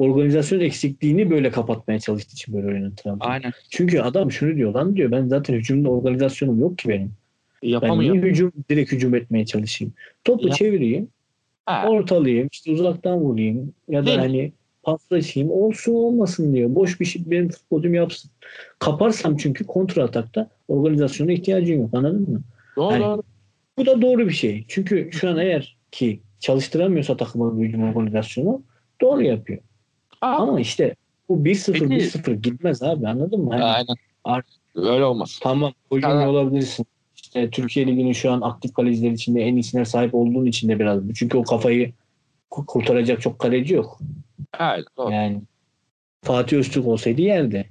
organizasyon eksikliğini böyle kapatmaya çalıştığı için böyle oynadı Trabzon. Aynen. Çünkü adam şunu diyor, lan diyor, ben zaten hücumda organizasyonum yok ki benim. Yapamıyorum. Ben niye direkt hücum etmeye çalışayım? Topu çevireyim, ortalayayım, işte uzaktan vurayım ya da hani paslaşayım, olsun olmasın diyor. Boş bir şey benim futbolcum yapsın. Kaparsam çünkü kontra atakta organizasyona ihtiyacım yok, anladın mı? Doğru. Yani, bu da doğru bir şey. Çünkü şu an eğer ki çalıştıramıyorsa takımın hücum organizasyonu, doğru yapıyor. Aa, ama işte bu 1-0 gitmez abi, anladın mı? Yani, aynen. Öyle olmaz. Tamam, hücumlu olabilirsin. İşte Türkiye Ligi'nin şu an aktif kaleciler içinde en iyisine sahip olduğun için de biraz. Çünkü o kafayı kurtaracak çok kaleci yok. Aynen. Doğru. Yani Fatih Öztürk olsaydı yerde.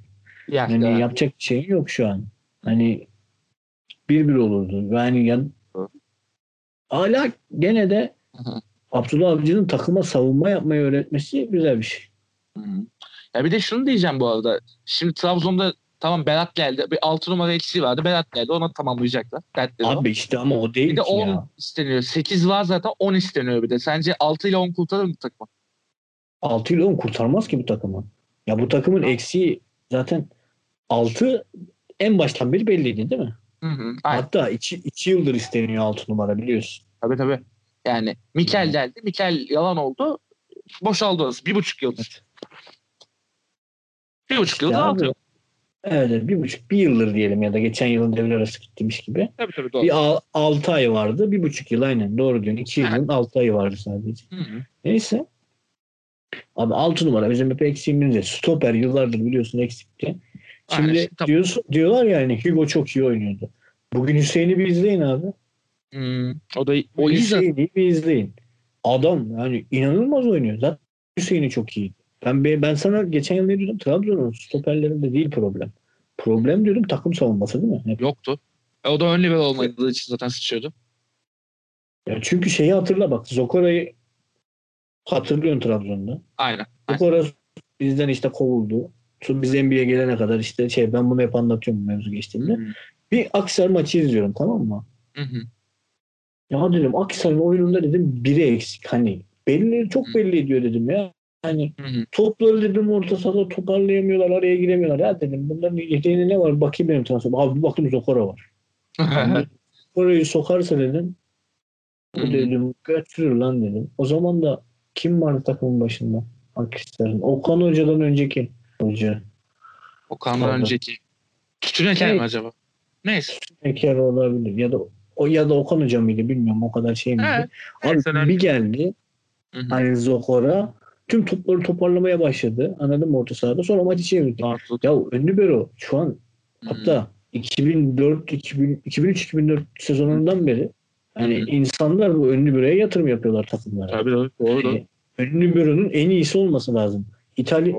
Yani yapacak bir şey yok şu an. Hani 1-1 olurdu. Yani hala gene de Abdullah Avcı'nın takıma savunma yapmayı öğretmesi güzel bir şey. Ya bir de şunu diyeceğim bu arada. Şimdi Trabzon'da tamam Berat geldi. Bir 6 numara eksiği vardı. Berat geldi. Ona tamamlayacaklar. Dertleri abi o. İşte ama o değil bir de 10 ya. İsteniyor. 8 var zaten, 10 isteniyor bir de. Sence 6 ile 10 kurtarır mı bu takımı? 6 ile 10 kurtarmaz ki bu takımı. Ya bu takımın eksiği zaten 6 en baştan beri belliydi değil mi? Hı, hatta 2 yıldır isteniyor 6 numara, biliyorsun. Tabii. Yani Mikel geldi. Mikel yalan oldu. Boşaldı orası. 1,5 yıldır. 1,5 yıldır aldı. Evet, 1,5 yıldır diyelim ya da geçen yılın devre arası gitmiş gibi. Tabii, doğru. Bir 6 ay vardı. 1,5 yıl, aynen doğru diyorsun. 2 yılın 6 ayı vardı sadece. Hı. Neyse. Abi 6 numara bizim hep eksiğimizde. Stoper yıllardır biliyorsun eksikti. Şimdi diyorlar yani Hugo çok iyi oynuyordu. Bugün Hüseyin'i bir izleyin abi. O da o Hüseyin'i bir izleyin. Adam yani inanılmaz oynuyor. Zaten Hüseyin'i çok iyiydi. Ben sana geçen yıl ne diyordum? Trabzon'un stoperlerinde değil problem. Problem diyordum takım savunması değil mi? Hep. Yoktu. O da ön libero olmadığı için zaten sıçıyordu. Ya çünkü şeyi hatırla bak. Zokora'yı hatırlıyorsun Trabzon'da. Aynen. Zokora bizden işte kovuldu. Biz NBA'ye gelene kadar işte ben bunu hep anlatıyorum mevzu geçtiğimde. Hı-hı. Bir Aksar maçı izliyorum, tamam mı? Hı-hı. Ya dedim Aksar'ın oyununda dedim biri eksik. Hani belli, çok belli ediyor dedim ya. Hani topları dedim orta sahada toparlayamıyorlar, araya giremiyorlar. Ya dedim bunların yeteneğinde ne var? Bakayım benim transferim. Abi baktım Zokora var. Zokora'yı sokarsa dedim dedim götürür lan dedim. O zaman da kim vardı takımın başında? Aksar'ın. Okan Hoca'dan önceki hoca. Okan'dan önceki. Tütüneker mi acaba? Neyse. Tütüneker olabilir. Ya da Okan Hoca mıydı bilmiyorum. O kadar şey miydi? Abi bir geldi. Hani Zokora tüm topları toparlamaya başladı. Anladın mı orta sahada? Sonra maçı çevirdi. Ya ön libero şu an hatta 2003-2004 sezonundan beri hani insanlar bu ön liberoya yatırım yapıyorlar takımlara. Tabii doğru. Ön liberonun en iyisi olması lazım.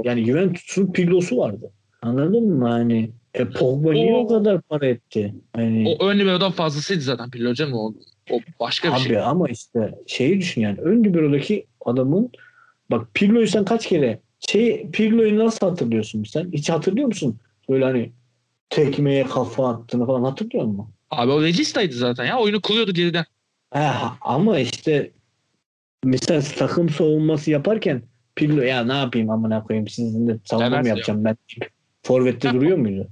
Yani Juventus'un Pirlo'su vardı. Anladın mı? Hani Pogba niye o kadar para etti? Yani, o ön liberodan fazlasıydı zaten Pirlo canım. O başka bir şey. Abi ama işte şeyi düşün yani. Ön liberodaki adamın bak Pirlo'yu sen kaç kere Pirlo'yu nasıl hatırlıyorsun sen? Hiç hatırlıyor musun? Böyle hani tekmeye kafa attığını falan hatırlıyor musun? Abi o registaydı zaten ya. Oyunu kuruyordu geriden. Ama işte mesela takım savunması yaparken Pirlo ya ne yapayım amına koyayım sizin de savunma mı yapacağım ben? Forvet'te duruyor muydu?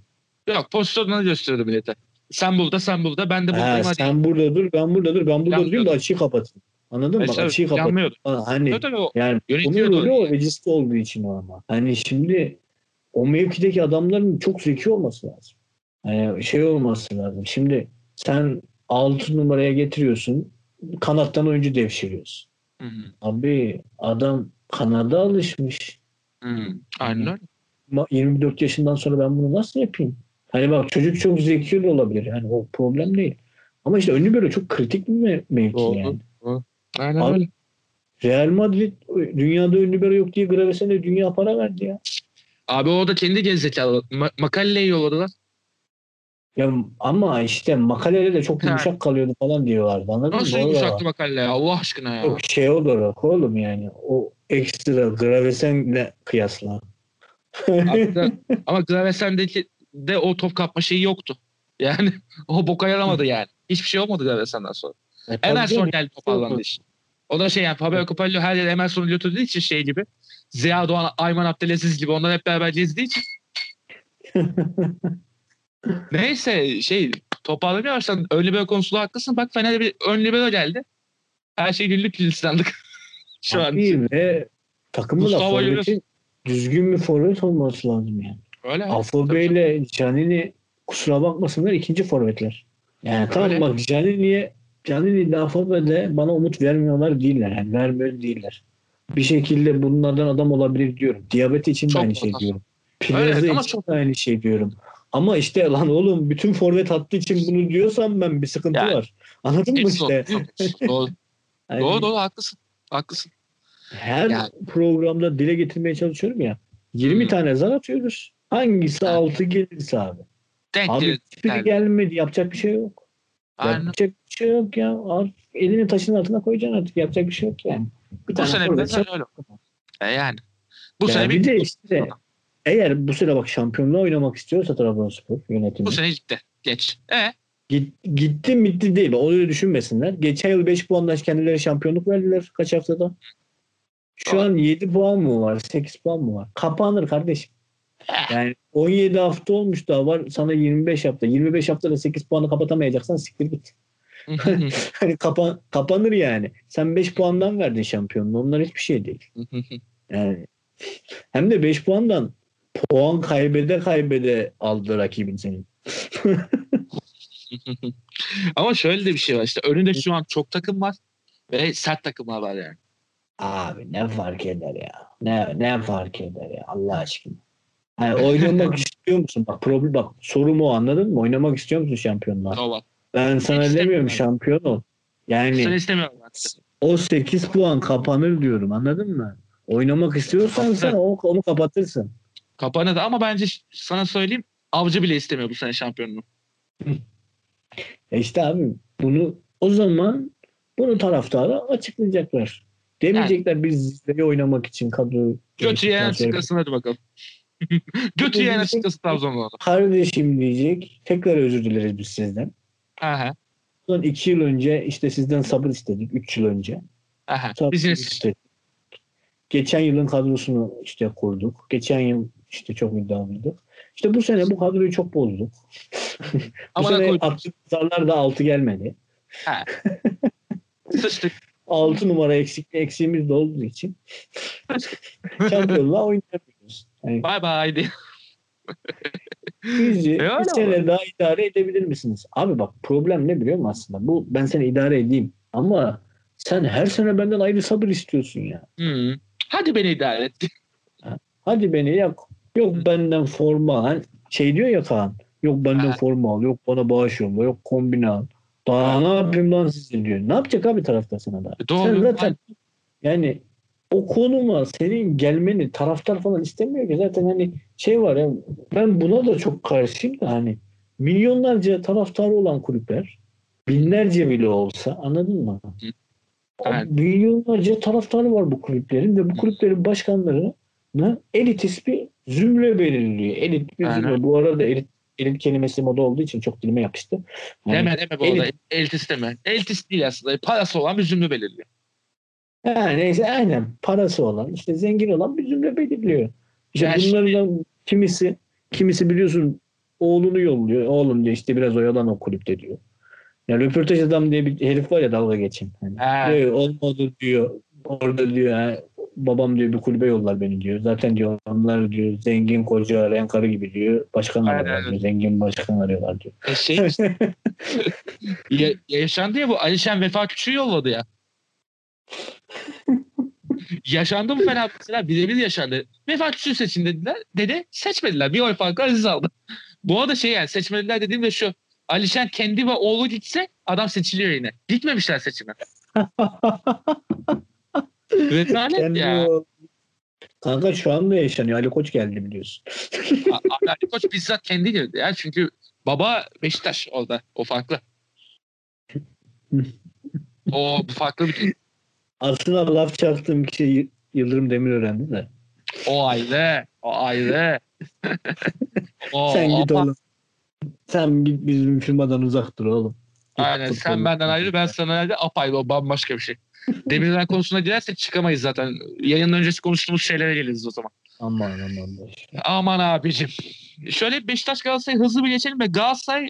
Yok, pozisyonunu gösteriyordu millete. Sen burada ben de buradayım hadi. Sen burada dur, ben burada durayım da açıyı kapatın. Anladın mı? Bak açıyı kapatın. Hani yani yönetiyordu o registri olduğu için o ama. Hani şimdi o mevkideki adamların çok zeki olması lazım. Yani şey olması lazım. Şimdi sen 6 numaraya getiriyorsun. Kanattan oyuncu devşiriyorsun. Abi adam Kanada alışmış. Aynen. 24 yaşından sonra ben bunu nasıl yapayım? Hani bak çocuk çok zeki olabilir. Yani o problem değil. Ama işte önlü böyle çok kritik bir mevki yani. Doğru. Aynen abi, öyle. Real Madrid dünyada önlü böyle yok diye Gravesen'e dünya para verdi ya. Abi orada kendi gerizekalı. Makale'yi yolladılar. Ya ama işte Makale'yle de çok yumuşak kalıyordu falan diyorlardı. Anladın mı? Nasıl yumuşaktı Makale ya? Allah aşkına ya. Yok şey olarak oğlum yani. O ekstra Gravesen'le kıyasla. Ama Gravesen'deki de o top kapma şeyi yoktu. Yani o boka yaramadı yani. Hiçbir şey olmadı Gravesen'den sonra. Erol geldi toparlandı işte. O da şey yani Fabio Capello her yere Emerson Lyoto dediği için şey gibi. Ziya Doğan, Ayman Abdelaziz gibi onlar hep beraber gezdiği için. Neyse şey toparlamıyorsan ön libero konusunda haklısın. Bak Fener'e bir ön libero geldi. Her şey güllük gülistanlık. Şu an ve takımın forvet için düzgün bir forvet olması lazım yani. Öyle. Afobe ile Canini kusura bakmasınlar ikinci forvetler. Yani tamam bak Canini de Afobe'de bana umut vermiyorlar değiller. Yani vermiyor değiller. Bir şekilde bunlardan adam olabilir diyorum. Diabeti için de aynı şey diyorum. Plaza için de aynı şey diyorum. Ama işte lan oğlum bütün forvet hattı için bunu diyorsam ben bir sıkıntı yani, var. Anladın mı işte? Doğru. Yani, doğru haklısın. Her programda dile getirmeye çalışıyorum ya. 20 tane zar atıyoruz. Hangisi yani, 6 gelirse abi. Abi hiçbiri gelmedi. Yapacak bir şey yok. Aynen. Yapacak bir şey yok ya. Elini taşın altına koyacaksın artık. Yapacak bir şey yok yani. Bu sene bir de öyle. Yani. Bu sene bir de işte. Eğer bu sene bak şampiyonluğa oynamak istiyorsa Trabzonspor yönetimi. Bu sene gitti. Geç. Gitti değil. Onu düşünmesinler. Geçen yıl 5 puanla kendileri şampiyonluk verdiler. Kaç haftada? Şu an 7 puan mı var? 8 puan mı var? Kapanır kardeşim. Yani 17 hafta olmuş daha var. Sana 25 hafta. 25 haftada 8 puanı kapatamayacaksan siktir git. Hani kapanır yani. Sen 5 puandan verdin şampiyonluğu. Onlar hiçbir şey değil. Yani hem de 5 puandan puan kaybede aldı rakibin senin. Ama şöyle de bir şey var işte. Önünde şu an çok takım var ve sert takımlar var yani. Abi ne fark eder ya? Ne fark eder ya? Allah aşkına. Yani oynamak istiyor musun? Bak problem bak. Sorum o, anladın mı? Oynamak istiyor musun şampiyonlar? Tamam. Ben sana hiç demiyorum şampiyon ol. Yani sen istemiyorum artık. O 8 puan kapanır diyorum. Anladın mı? Oynamak istiyorsan sen onu kapatırsın. Kapanır ama bence sana söyleyeyim Avcı bile istemiyor bu sene şampiyonluğu. İşte abi bunu taraftara açıklayacaklar. Demeyecekler yani, biz zirveye oynamak için kadro... Götü yeğen açıklasın hadi bakalım. Götü yeğen açıklasın Trabzon'da. Kardeşim diyecek. Tekrar özür dileriz biz sizden. Aha. Son 2 yıl önce işte sizden sabır istedik. 3 yıl önce. Aha. Sabır istedik. Geçen yılın kadrosunu işte kurduk. Geçen yıl işte çok iddialıydık. İşte bu sene bu kadroyu çok bozduk. Bu sene aktarlar da 6 gelmedi. Ha. Sıçtık. 6 numara eksiğimiz de olduğu için şampiyonluğa oynayamıyoruz. Yani, bye bye. Bizi bir sene daha idare edebilir misiniz? Abi bak problem ne biliyor musun aslında? Bu ben seni idare edeyim ama sen her sene benden ayrı sabır istiyorsun ya. Hadi beni idare et. Hadi beni yok benden forma al. Şey diyor ya Kaan. Yok benden forma al. Yok bana bağışıyorum. Yok kombine al. Daha ne yapayım lan sizin diyor. Ne yapacak abi taraftar sana da? Sen zaten yani o konuma senin gelmeni taraftar falan istemiyor ki. Zaten hani şey var ya, ben buna da çok karşıyım da hani milyonlarca taraftarı olan kulüpler, binlerce bile olsa, anladın mı? Evet. Milyonlarca taraftarı var bu kulüplerin ve bu kulüplerin başkanları elitist bir zümre belirliyor. Elit bir zümre. Bu arada elit kelimesi moda olduğu için çok dilime yapıştı. Yani deme bu arada. Elitist deme. Elitist değil aslında. Parası olan bir zümre belirliyor. Neyse aynen. Parası olan, işte zengin olan bir zümre belirliyor. İşte yani bunlardan şimdi... kimisi biliyorsun oğlunu yolluyor. Oğlum diye işte biraz oyalan o kulüpte diyor. Yani röportaj adam diye bir herif var ya, dalga geçin. Yani, olmadı diyor. Orada diyor babam diyor bir kulübe yollar beni diyor. Zaten diyor onlar diyor zengin koca arayan karı gibi diyor. Başkan arıyorlar diyor. Zengin başkan arıyorlar diyor. Yaşandı ya bu Alişan Vefa Küçüğü yolladı ya. Yaşandı mı fena mesela? Birebir yaşandı. Vefa Küçüğü seçin dediler. Dedi seçmediler. Bir oy farkı Aziz aldı. Bu arada şey yani seçmediler dediğim de şu. Alişan kendi ve oğlu gitse adam seçiliyor yine. Gitmemişler seçime. Rezalet ya. Kanka şu anda yaşanıyor. Ali Koç geldi biliyorsun. Ali Koç bizzat kendi geldi ya. Çünkü baba Beşiktaş orada. O farklı. O farklı bir şey. Aslında laf çarptığım kişi Yıldırım Demirören'di de. O ayrı. Sen git oğlum. Sen git bizim firmadan uzak dur oğlum. Aynen. Sen benden ayrı, ben sana ayrı. Apayrı, o bambaşka bir şey. Demirel konusuna girersek çıkamayız zaten. Yayının öncesi konuştuğumuz şeylere geliriz o zaman. Aman. Aman abicim. Şöyle Beşiktaş Galatasaray'ı hızlı bir geçelim ve Galatasaray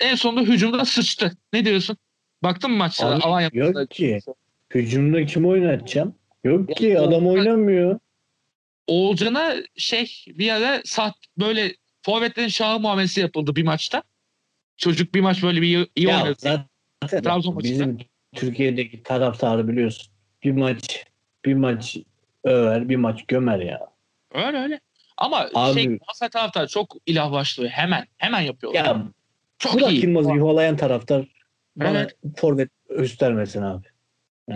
en sonunda hücumda sıçtı. Ne diyorsun? Baktın mı maçlara? Yok ki. Hücumda kim oynatacağım? Yok ki. Adam oynamıyor. Oğulcan'a bir ara böyle forvetlerin şahı muamelesi yapıldı bir maçta. Çocuk bir maç böyle bir iyi oynadı. Zaten Trabzon bizim maçında. Türkiye'deki taraftarı biliyorsun. Bir maç över, bir maç gömer ya. Öyle. Ama Galatasaray taraftarı çok ilah başlığı hemen yapıyorlar. Ya, çok iyi. Yılmaz'ı yuhalayan taraftar bana forvet göstermesin abi.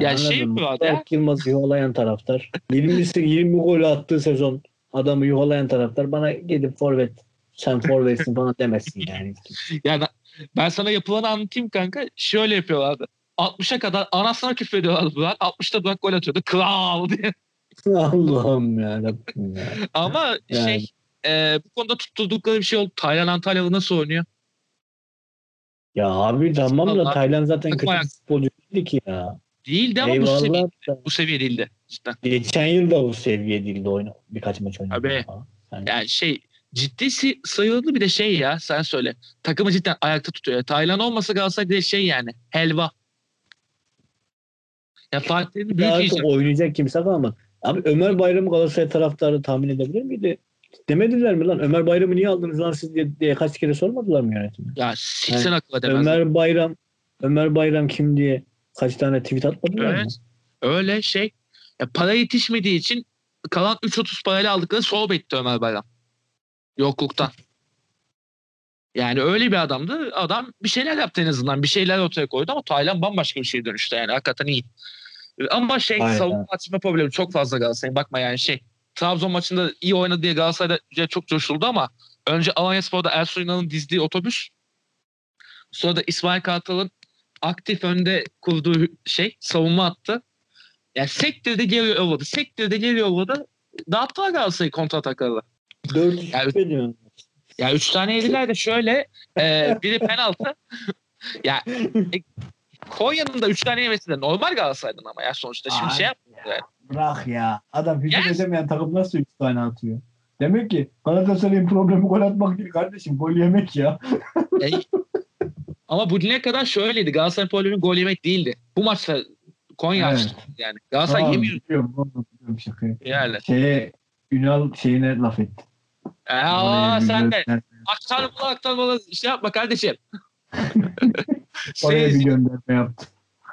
Ya Burak Yılmaz'ı yuhalayan taraftar. 20 gol attığı sezon adamı yuhalayan taraftar bana gelip forvet sen forvetsin bana demesin yani. Ya ben sana yapılanı anlatayım kanka. Şöyle yapıyorlardı. 60'a kadar anasına küfrediyorlardı Burak. 60'ta Burak gol atıyordu. Kral diye. Allah'ım yarabbim ya. Ama bu konuda tutturdukları bir şey oldu. Taylan Antalyalı nasıl oynuyor? Ya abi tamam da Taylan zaten kötü futbolcu değildi ki ya. Değildi ama bu seviye değildi. Cidden. Geçen yıl da bu seviye değildi oyunu. Birkaç maç oynadı. Abi yani ciddi sayıldı bir de sen söyle. Takımı cidden ayakta tutuyor. Taylan olmasa Galatasaray direkt helva. Ya Fatih'in büyük işi. Oynayacak kimse kalmadı. Abi Ömer Bayram'ı Galatasaray taraftarı tahmin edebilir miydi? Demediler mi lan? Ömer Bayram'ı niye aldınız lan siz diye kaç kere sormadılar mı yönetime? Ya siksen akla demez. Ömer Bayram kim diye kaç tane tweet atmadılar mı? Öyle para yetişmediği için kalan 3.30 parayla aldıkları sohbetti Ömer Bayram. Yokluktan. Yani öyle bir adamdı. Adam bir şeyler yaptı en azından. Bir şeyler ortaya koydu ama Taylan bambaşka bir şeye dönüştü hakikaten iyi. Ama savunma açma problemi çok fazla Galatasaray'ın. Bakma Trabzon maçında iyi oynadı diye Galatasaray'da çok coşuldu ama önce Antalyaspor'da Ersun Yanal'ın dizdiği otobüs, sonra da İsmail Kartal'ın aktif önde kurduğu savunma attı. Yani sektirde geri yolladı. Dağıttılar Galatasaray'ı kontrataklarla. 4-3 3 tane yediler de biri penaltı. Konya'nın da 3 tane yemesi de normal Galatasaray'dan ama sonuçta şimdi yapmıyor. Bırak ya. Adam hücum edemeyen takım nasıl 3 tane atıyor? Demek ki Galatasaray'ın problemi gol atmak değil kardeşim. Gol yemek ya. Ama bu güne kadar şöyleydi. Galatasaray'ın problemi gol yemek değildi. Bu maçta Konya açtı. Yani Galatasaray yemiyor. Biliyorum şakayı. Ünal laf etti. Sen de. Aktarmalı yapma kardeşim. Oraya bir gönderme yaptı.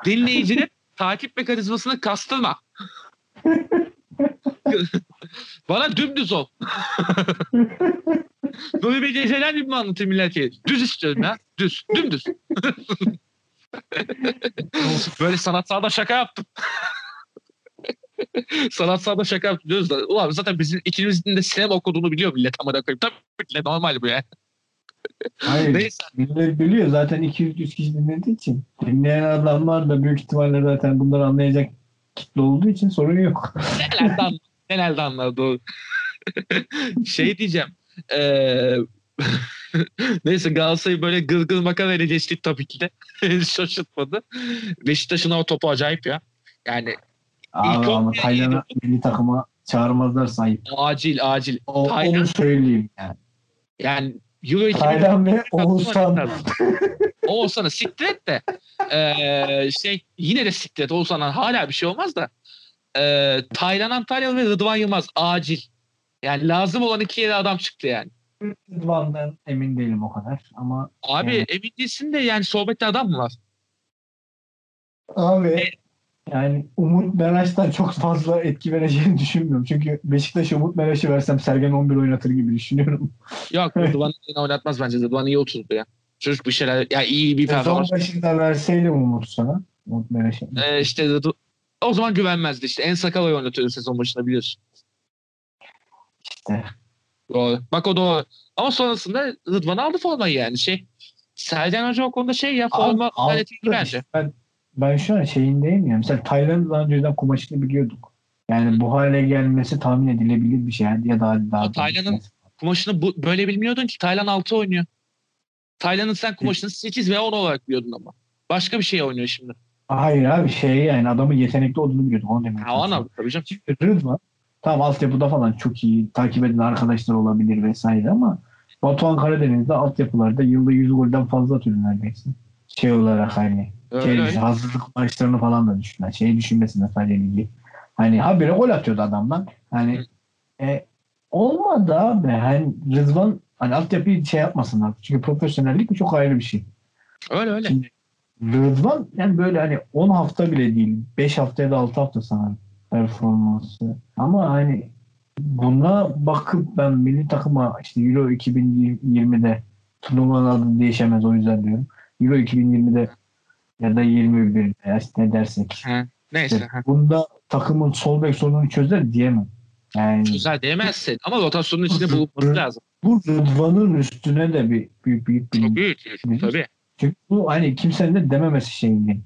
Dinleyicinin takip mekanizmasını kastırma. Bana dümdüz ol. Böyle bir geceler gibi mi anlatayım milleti? Düz istiyorum ya. Düz. Dümdüz. Böyle sanatsal da şaka yaptım. Sanatsal da şaka yapıyoruz da ulan zaten bizim ikimizin de sinema okuduğunu biliyor millet ama da koyayım. Tabii normal bu ya. Hayır. Neyse. Millet biliyor zaten 200-300 kişi dinlediği için. Dinleyen adamlar da büyük ihtimalle zaten bunları anlayacak kitle olduğu için sorun yok. Genelde anlar doğru. Diyeceğim. Neyse Galatasaray'ı böyle gırgır makarayla geçtik tabii ki de. Şaşırtmadı. Beşiktaş'ın o topu acayip ya. Yani abi ama Taylan'ı milli takıma çağırmazlar sahip. Acil. Taylan, onu söyleyeyim yani. Yani Taylan ve Oğuzhan. Oğuzhan'ı siktir et de yine de siktir et. Oğuzhan'dan hala bir şey olmaz da Taylan Antalyalı ve Rıdvan Yılmaz acil. Yani lazım olan iki yere adam çıktı yani. Rıdvan'dan emin değilim o kadar ama abi emin değilsin de sohbette adam mı var? Abi yani Umut Meraş'tan çok fazla etki vereceğini düşünmüyorum. Çünkü Beşiktaş'a Umut Meraş'ı versem Sergen 11 oynatır gibi düşünüyorum. Yok Rıdvan'ı yine oynatmaz bence. Rıdvan iyi oturdu ya. Çocuk bir şeyler iyi bir performans. Son başında verseydim Umut sana. Umut Meraş'ı. O zaman güvenmezdi en Sakalay'ı oynatıyordu sezon başında biliyorsun. Doğru. Bak o doğru. Ama sonrasında Rıdvan'ı aldı formayı Sergen Hoca o konuda forma aleti bence. Ben şu an şeyindeyim ya. Mesela Taylan'ı daha önceden kumaşını biliyorduk. Yani bu hale gelmesi tahmin edilebilir bir şey. Ya daha Taylan'ın kumaşını böyle bilmiyordun ki. Taylan 6 oynuyor. Taylan'ın sen kumaşını 8 ve 10 olarak biliyordun ama. Başka bir şey oynuyor şimdi. Hayır abi şey yani adamın yetenekli olduğunu biliyorduk. Onu demek. Ha ona tabii canım. Rıdvan. Tamam altyapıda falan çok iyi. Takip eden arkadaşlar olabilir vesaire ama Batuhan Karadeniz'de altyapılarda yılda 100 golden fazla atıyor neredeyse. Şey olarak hani öyle. Hazırlık maçlarını falan da düşünler. Şeyi düşünmesin sadece ilgili. Hani habire gol atıyordu adamdan. Hani olmadı abi. Hani Rıdvan hani altyapıyı şey yapmasınlar. Çünkü profesyonellik çok ayrı bir şey. Öyle. Şimdi, Rıdvan yani böyle hani 10 hafta bile değil. 5 hafta ya da 6 hafta sanırım performansı. Ama hani buna bakıp ben milli takıma işte Euro 2020'de turnuvanın adı değişemez o yüzden diyorum. Euro 2020'de ya da 21'de işte ne dersek. He, neyse. İşte bunda takımın sol bek sorununu çözer diyemem. Yani çözer diyemezsin ama rotasyonun içinde bulunması lazım. Bu Rıdvan'ın üstüne de bir büyük. Çok büyük tabii. Çünkü bu hani kimsenin de dememesi şeyinde.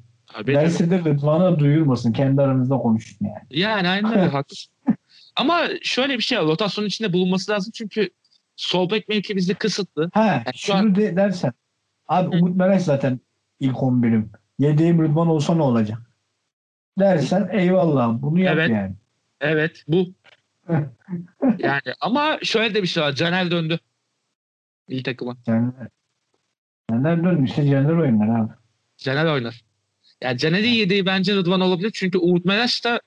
Dersi de Rıdvan'a duyurmasın. Kendi aranızda konuşun yani. Yani aynen öyle haklısın. Ama şöyle bir şey var. Rotasyonun içinde bulunması lazım. Çünkü sol bek mevkimizde kısıtlı. Ha, yani şunu an... dersen. Abi Umut Meraş zaten ilk 11'im. Yedeğim Rıdvan olsa ne olacak? Dersen eyvallah. Bunu yap evet. Yani. Evet. Bu. Yani ama şöyle de bir şey var. Caner döndü. Milli takıma. Caner dönmüş. İşte Caner oynar abi. Caner oynar. Yani Caner'in yedeği bence Rıdvan olabilir. Çünkü Umut Meraş da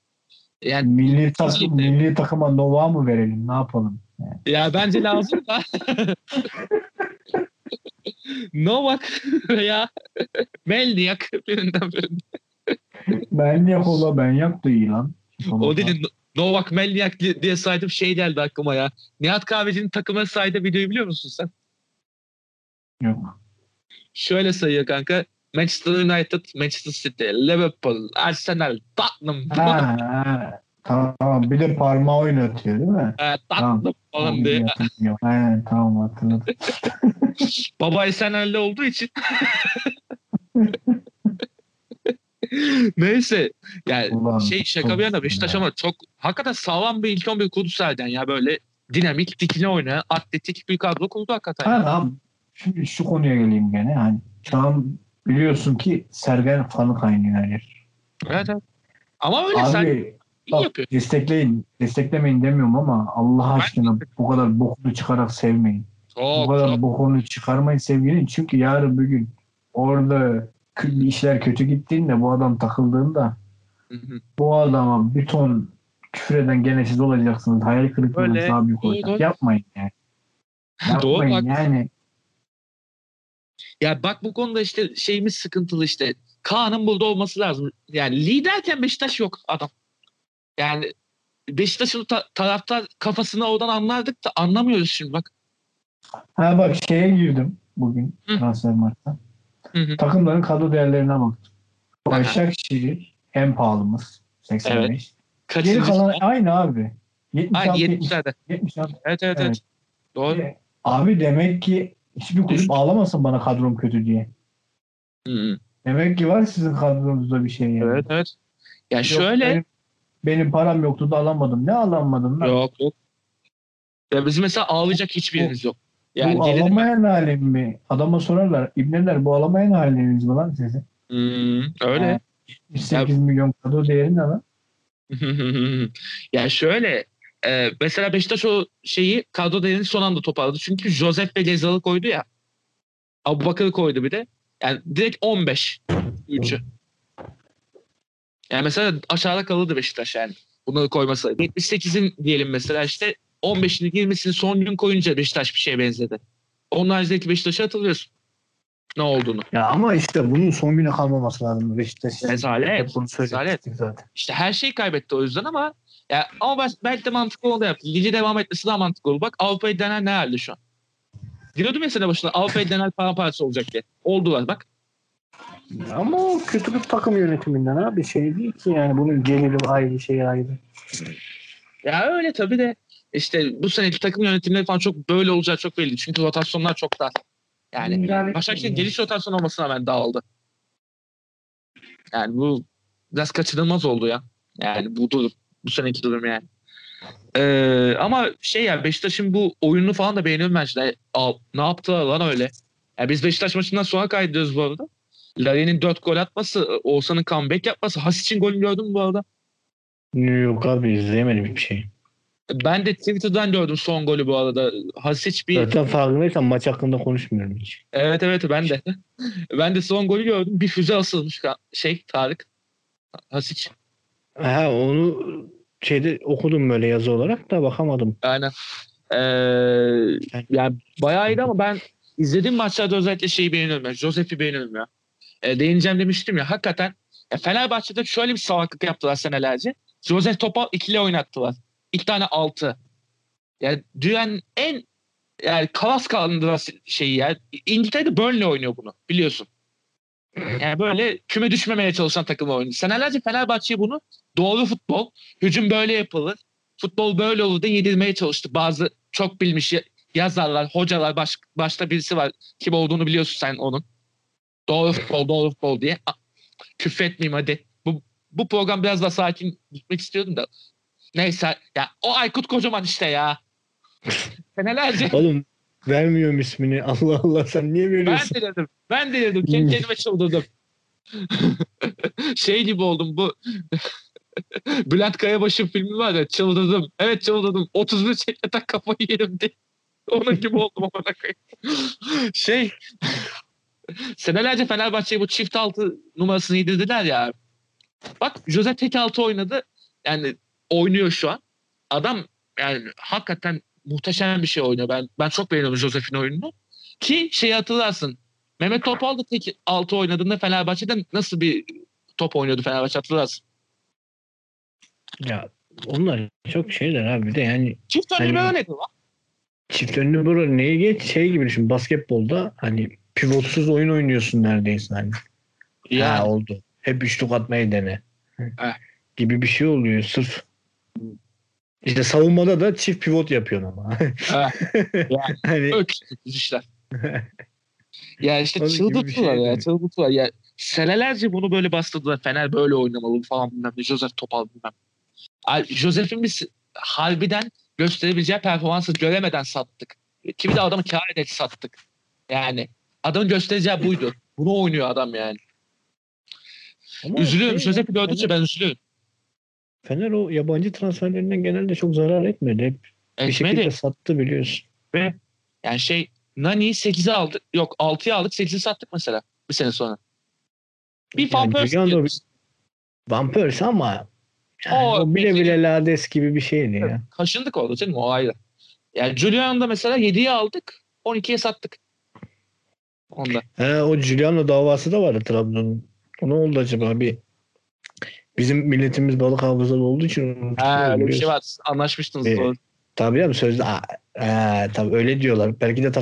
yani milli takıma Nova mı verelim? Ne yapalım? Yani. Ya bence lazım da. Novak veya Melniak birinden birinde. Melniak ola Benyak da iyi lan. O dedi Novak Melniak diye saydım şey geldi aklıma ya. Nihat Kahveci'nin takıma saydığı videoyu biliyor musun sen? Yok. Şöyle sayıyor kanka. Manchester United, Manchester City, Liverpool, Arsenal, Tottenham. Ha. Tamam. Bir de parmağı oynatıyor değil mi? Tottenham falan diye. Aynen tamam hatırladım. Baba Arsenal'de olduğu için. Neyse. Yani ulan, şey şaka bir yana Beşiktaş ama çok hakikaten sağlam bir ilk 11 kurdu zaten ya böyle dinamik, dikine oynayan, atletik bir kadro kurdu hakikaten. Ha tamam. Şimdi şu konuya geleyim gene. Hani tam biliyorsun ki Sergen fanı kaynıyor yer. Evet. Ama öyle abi, sen iyi yapıyorsun. Destekleyin. Desteklemeyin demiyorum ama Allah aşkına bu kadar bokunu çıkarak sevmeyin. Bu kadar bokunu çıkarmayın sevgilin. Çünkü yarın bir gün orada işler kötü gittiğinde bu adam takıldığında bu adama bir ton küfreden gene siz olacaksınız. Hayal kırıklığına daha büyük olacak. Yapmayın yani. Yapmayın yani. Ya bak bu konuda işte şeyimiz sıkıntılı işte. Kaan'ın burada olması lazım. Yani liderken Beşiktaş yok adam. Yani Beşiktaş'ın taraftar kafasını oradan anlardık da anlamıyoruz şimdi bak. Ha bak şeye girdim bugün Transfermarkt'tan. Takımların kadro değerlerine baktım. Başakşehir en pahalımız 85. Evet. Geri kalan aynı abi. 76, 70'lerde. 76. Evet. Doğru. Abi demek ki hiçbir kulüp ağlamasın bana kadrom kötü diye. Demek ki var sizin kadronuzda bir şey. Yani. Evet. Ya yok, şöyle. Benim param yoktu da alamadım. Ne alamadım? Yok. Ya bizim mesela ağlayacak hiçbirimiz yok. Yani bu ağlamayan halin mi? Adama sorarlar. İbneler bu ağlamayan haliniz mi lan sizin? Öyle. 8 milyon kadro değeri ne lan? Ya şöyle. Mesela Beşiktaş o şeyi kadro değerini son anda toparladı. Çünkü Josef ve Gezal'ı koydu ya. Abubakır'ı koydu bir de. Yani direkt 15. 3'ü. Yani mesela aşağıda kalırdı Beşiktaş yani. Bunları koymasa. 78'in diyelim mesela işte 15'ini 20'sini son gün koyunca Beşiktaş bir şeye benzedi. Onun haricindeki Beşiktaş'a hatırlıyorsun. Ne olduğunu. Ya ama işte bunun son güne kalmaması lazım Beşiktaş. Rezalet. İşte her şeyi kaybetti o yüzden ama ya ama belki de mantıklı oldu yaptı. Ligi devam etmesi daha mantıklı oldu. Bak Avrupa'yı denen ne halde şu an? Giriyordum ya sene başına Avrupa'yı denen paramparası olacak diye. Oldular bak. Ama o kötü bir takım yönetiminden abi şey değil ki yani bunun geliri ayrı şeyi ayrı. Ya öyle tabii de işte bu seneki takım yönetimleri falan çok böyle olacağı çok belli. Çünkü rotasyonlar çok dar. Yani Başakşehir'in geliş rotasyon olmasına ben dağıldı. Yani bu biraz kaçınılmaz oldu ya. Yani bu seneki durum yani. Ama şey ya Beşiktaş'ın bu oyununu falan da beğeniyorum ben şimdi. Ne yaptılar lan öyle. Yani biz Beşiktaş maçından sonra kaydediyoruz bu arada. Larry'nin 4 gol atması, Oğuzhan'ın comeback yapması. Hasic'in golünü gördün mü bu arada? Yok abi, izleyemedim bir şey. Ben de Twitter'dan gördüm son golü bu arada. Hasic bir... Zaten farkındaysan maç hakkında konuşmuyorum hiç. Evet ben de. Ben de son golü gördüm. Bir füze asılmış Tarık. Hasic. Ha, onu şeyde okudum böyle yazı olarak da bakamadım. Aynen. Yani bayağı iyiydi ama ben izlediğim maçlarda özellikle şeyi beğeniyorum ya. Josef'i beğeniyorum ya. Değineceğim demiştim ya. Hakikaten Fenerbahçe'de şöyle bir salaklık yaptılar senelerce. Josef topa ikili oynattılar. İlk tane 6. Yani dünyanın en kalas kalındığı şeyi ya. İngiltere'de Burnley oynuyor bunu biliyorsun. Yani böyle küme düşmemeye çalışan takımla oynuyor. Senelerce Fenerbahçe'ye bunu doğru futbol, hücum böyle yapılır, futbol böyle olur da yedirmeye çalıştı. Bazı çok bilmiş yazarlar, hocalar, başta birisi var. Kim olduğunu biliyorsun sen onun. Doğru futbol diye. Küfretmeyeyim hadi. Bu program biraz daha sakin gitmek istiyordum da. Neyse ya, o Aykut Kocaman işte ya. Senelerce. Oğlum vermiyorum ismini. Allah Allah, sen niye veriyorsun? Ben de dedim. Kendime çıldırdım. Şey gibi oldum bu. Bülent Kayabaş'ın filmi var ya, çıldırdım. Evet çıldırdım. 31 çekleten kafayı yedim diye. Ona gibi oldum. Ona şey. Senelerce Fenerbahçe'ye bu çift altı numarasını yedirdiler ya. Bak Jose tek altı oynadı. Yani oynuyor şu an. Adam yani hakikaten muhteşem bir şey oynuyor. Ben çok beğeniyorum Josef'in oyununu. Ki şeyi hatırlarsın. Mehmet Topal da tek altı oynadığında Fenerbahçe'de nasıl bir top oynuyordu Fenerbahçe, hatırlarsın. Ya onlar çok şeyler abi, bir de yani. Çift önlü böyle neydi lan? Çift önlü böyle neye geç? Şey gibi düşün, basketbolda hani pivotsuz oyun oynuyorsun neredeyse hani. Ya oldu. Hep üçlük atmayı dene. Gibi bir şey oluyor sırf. İşte savunmada da çift pivot yapıyorsun ama. Yani işler. Ya işte çıldırtılar şey ya, çıldırtılar ya. Senelerce bunu böyle bastırdılar. Fener böyle oynamalı falan bilmem ne. Josef Topal bilmem. Josef'in biz harbiden gösterebileceği performansı göremeden sattık. Kimi de adamı kâr ederek sattık. Yani adamın göstereceği buydu. Bunu oynuyor adam yani. Ama üzülüyorum. Şey, Josef'i gördükçe ben üzülüyorum. Fener o yabancı transferlerinden genelde çok zarar etmedi. Hep bir şekilde sattı biliyorsun. Ve yani şey, Nani'yi 8'e aldık. Yok 6'ya aldık, 8'i sattık mesela bir sene sonra. Bir Van Persie. Van Persie ama yani o bile Lades gibi bir şeydi ya. Kaşındık orada canım, o ayrı. Yani Giuliano'da mesela 7'yi aldık, 12'ye sattık. Onda. O Giuliano davası da vardı Trabzon'un. O ne oldu acaba bir? Bizim milletimiz balık hafızalı olduğu için. Öyle bir şey var. Anlaşmıştınız. Tabii ya, sözde. Tabii öyle diyorlar. Belki de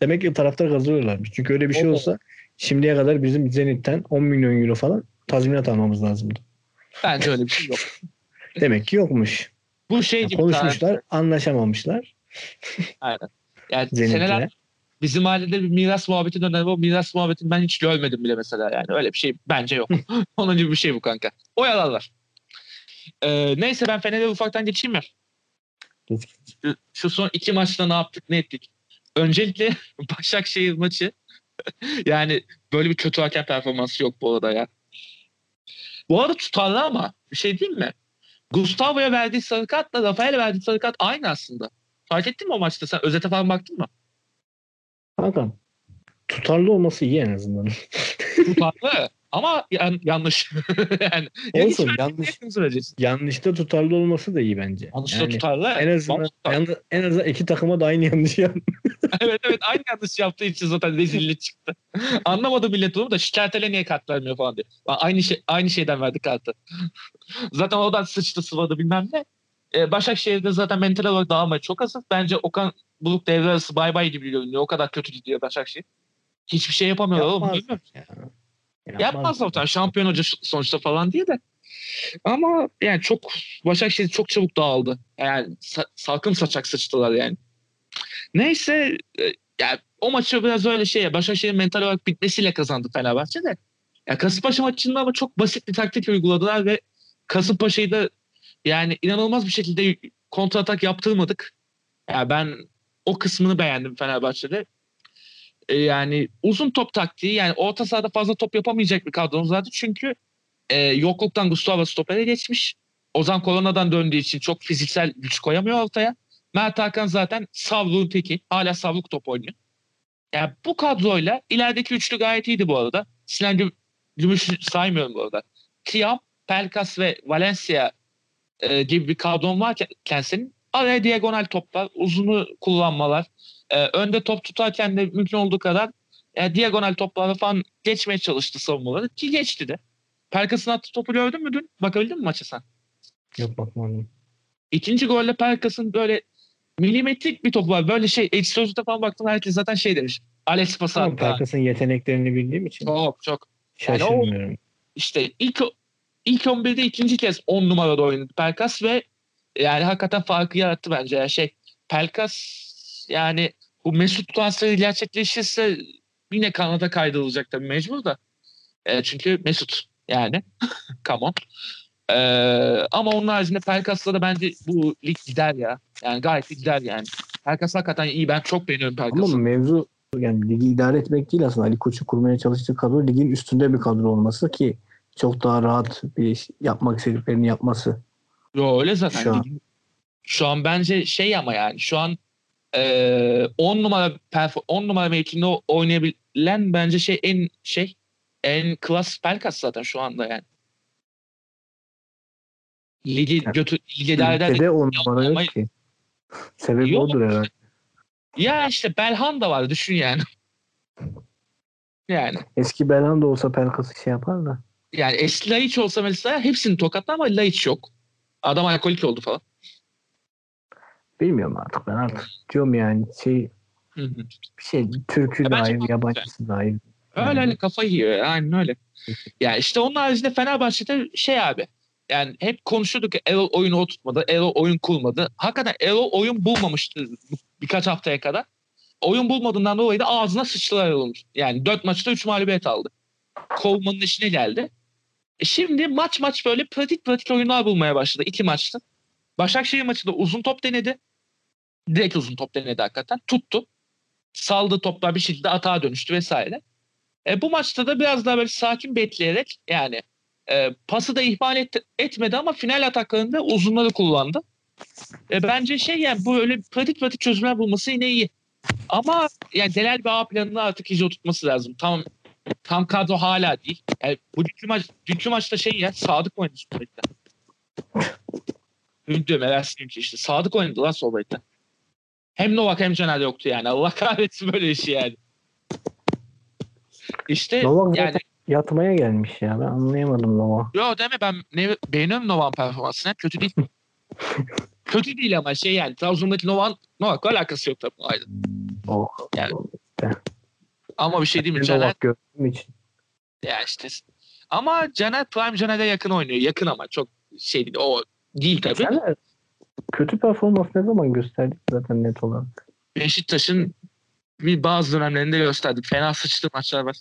demek ki taraftar kazıyorlarmış. Çünkü öyle bir şey olsa şimdiye kadar bizim Zenit'ten 10 milyon euro falan tazminat almamız lazımdı. Bence öyle bir şey yok. Demek ki yokmuş. Bu şey gibi. Konuşmuşlar, anlaşamamışlar. Aynen. Yani seneler bizim ailede bir miras muhabbeti döner. O miras muhabbetini ben hiç görmedim bile mesela. Yani öyle bir şey bence yok. Onun gibi bir şey bu kanka. Oyalarlar. Neyse ben Fener'e ufaktan geçeyim mi? Şu son 2 maçta ne yaptık ne ettik? Öncelikle Başakşehir maçı. Yani böyle bir kötü hakem performansı yok bu arada ya. Bu arada tutarlı ama bir şey diyeyim mi? Gustavo'ya verdiği sarı kartla Rafael'e verdiği sarı kart aynı aslında. Fark ettin mi o maçta? Sen özete falan baktın mı? Hakan tutarlı olması iyi en azından. Tutarlı ama yanlış. Yani olsun, yanlış da tutarlı olması da iyi bence. Yanlış da tutarlı. En azından iki takıma da aynı yanlış yaptı. Evet aynı yanlış yaptığı için zaten rezillik çıktı. Anlamadı millet onu da, şikayetele niye kart vermiyor falan diyor. Aynı şeyden verdi kartı. Zaten oradan sıçtı sıvadı bilmem ne. Başakşehir'de zaten mental olarak dağılmaya çok hazır. Bence Okan Buluk devre arası bay bay gibi görünüyor. O kadar kötü gidiyor Başakşehir. Hiçbir şey yapamıyor oğlum. Yapmazlar. Şampiyon hoca sonuçta falan diye de. Ama yani çok Başakşehir çok çabuk dağıldı. Yani salkım saçak sıçtılar yani. Neyse yani o maçı biraz öyle şey ya. Başakşehir'in mental olarak bitmesiyle kazandı Fenerbahçe de. Ya Kasımpaşa maçında ama çok basit bir taktik uyguladılar ve Kasımpaşa'yı da yani inanılmaz bir şekilde kontratak yaptırmadık. Ya ben o kısmını beğendim Fenerbahçe'de. yani uzun top taktiği, yani orta sahada fazla top yapamayacak bir kadronuz vardı. Çünkü yokluktan Gustavo stopere geçmiş. Ozan koronadan döndüğü için çok fiziksel güç koyamıyor ortaya. Mert Hakan zaten savruğun teki. Hala savruk top oynuyor. Yani bu kadroyla ilerideki üçlü gayet iyiydi bu arada. Sinan Gümüş'ü saymıyorum bu arada. Thiam, Pelkas ve Valencia gibi bir kadron varken senin araya diagonal toplar, uzunu kullanmalar, önde top tutarken de mümkün olduğu kadar diagonal topları falan geçmeye çalıştı savunmaları, ki geçti de. Pelkas'ın attığı topu gördün mü dün? Bakabildin mi maça sen? Yok, bakmadım. İkinci golle Pelkas'ın böyle milimetrik bir topu var. Böyle şey, Edis Sözlük'te falan baktım, herkes zaten şey demiş. Alex pası attı. Pelkas'ın yeteneklerini bildiğim için. Çok. Şaşırmıyorum. Yani işte ilk 11'de ikinci kez 10 numarada oynadı Pelkas ve yani hakikaten farkı yarattı bence. Yani Pelkas, yani bu Mesut transferi gerçekleşirse yine Kanada kaydırılacak tabii, mecbur da. Çünkü Mesut yani. Come on. Ama onun haricinde Pelkas'la da bence bu lig gider ya. Yani gayet gider yani. Pelkas hakikaten iyi. Ben çok beğeniyorum Pelkas'ı. Ama mevzu yani ligi idare etmek değil aslında. Ali Koç'un kurmaya çalıştığı kadro ligin üstünde bir kadro olması ki çok daha rahat bir yapmak istediklerini yapması. Yo, öyle zaten. Şu an bence ama yani şu an 10 numara mevkinde oynayabilen bence en klas Pelkas zaten şu anda yani. Ligi ülkede 10 numara yok ki. Sebebi odur herhalde. Ya Belhanda var, düşün yani. Yani. Eski Belhanda olsa Pelkas'ı yapar da. Yani eski Laiç olsa mesela hepsini tokatlar ama Laiç yok. Adam alkolik oldu falan. Bilmiyorum artık ben diyorum yani Türk'ü ya dahil, yabancısı dahil. Öyle kafayı yiyor yani öyle. Yani onun haricinde Fenerbahçe'de abi. Yani hep konuşuyorduk ki Erol oyunu oturtmadı, Erol oyun kurmadı. Hakikaten Erol oyun bulmamıştı birkaç haftaya kadar. Oyun bulmadığından dolayı da ağzına sıçtılar Erol'un. Yani 4 maçta 3 mağlubiyet aldı. Kovmanın işine geldi. Şimdi maç böyle pratik oyunlar bulmaya başladı. 2 maçta. Başakşehir maçında uzun top denedi. Direkt uzun top denedi hakikaten. Tuttu. Saldı toplar bir şekilde atağa dönüştü vesaire. Bu maçta da biraz daha böyle sakin bekleyerek yani pası da ihmal etmedi ama final ataklarında uzunları kullandı. Bence bu öyle pratik çözümler bulması yine iyi. Ama yani genel bir A planını artık iyice oturtması lazım. Tam kadro hala değil. Yani bu dünkü maçta Sadık oynadı sol bekten. Hündüm Ersuncum ki Sadık oynadı lan sol bekten. Hem Novak hem Caner yoktu yani. Allah kahretsin böyle işi yani. Novak yani yatmaya gelmiş ya. Ben anlayamadım Novak. Yok deme, ben beğeniyorum Novak'ın performansını. Kötü değil. Kötü değil ama Trabzon'daki Novak'la alakası yok tabii. Aynen. Yani. Ama bir şey diyeyim mi? Caner gördüğüm için. Ya Ama Caner Prime Caner'e yakın oynuyor. Yakın ama çok değil. O değil tabii. Caner kötü performans ne zaman gösterdik zaten net olarak? Beşiktaş'ın bir bazı dönemlerinde gösterdik. Fena sıçtı maçlar var.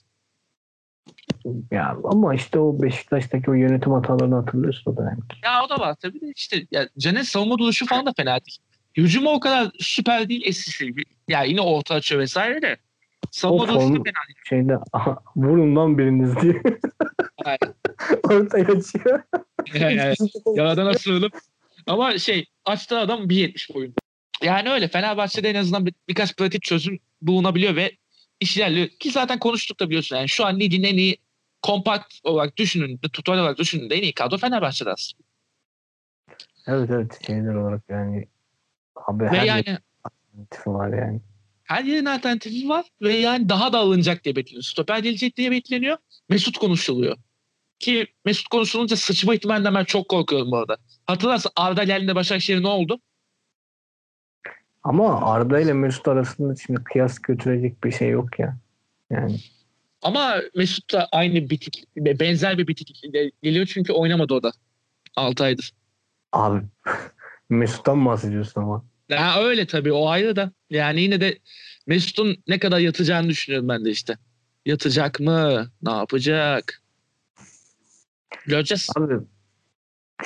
Ya ama o Beşiktaş'taki o yönetim hatalarını hatırlıyorsun o dönem. Ya o da var tabii de Caner savunma duruşu falan da fena değil. Hücumu o kadar süper değil eskisi gibi. Ya yine orta açıyor vesaire de. Savunma vurundan biriniz diye. Ortaya açıyor. Yaradana sığınıp. Ama açtığı adam 1.70 boyunda. Yani öyle. Fenerbahçe'de en azından birkaç pratik çözüm bulunabiliyor ve iş ilerliyor. Ki zaten konuştuk da biliyorsun. Yani şu an ligin en iyi kompakt olarak düşündüğünde, tutar olarak düşündüğünde en iyi kadro Fenerbahçe'de aslında. Evet. Şeyler olarak yani. Abi, ve yani. Her yerin alternatifi var ve yani daha da alınacak diye bekleniyor. Stoper gelecek diye bekleniyor. Mesut konuşuluyor. Ki Mesut konuşulunca sıçma ihtimalinden ben çok korkuyorum bu arada. Hatırlarsın Arda geldiğinde Başakşehir ne oldu? Ama Arda ile Mesut arasında şimdi kıyas götürecek bir şey yok ya. Yani. Ama Mesut da aynı benzer bir bitiklikle geliyor çünkü oynamadı o da. 6 aydır. Abi Mesut'tan bahsediyorsun ama. Ya öyle tabii, o ayrı da. Yani yine de Mesut'un ne kadar yatacağını düşünüyorum ben de Yatacak mı? Ne yapacak? Göreceğiz. Abi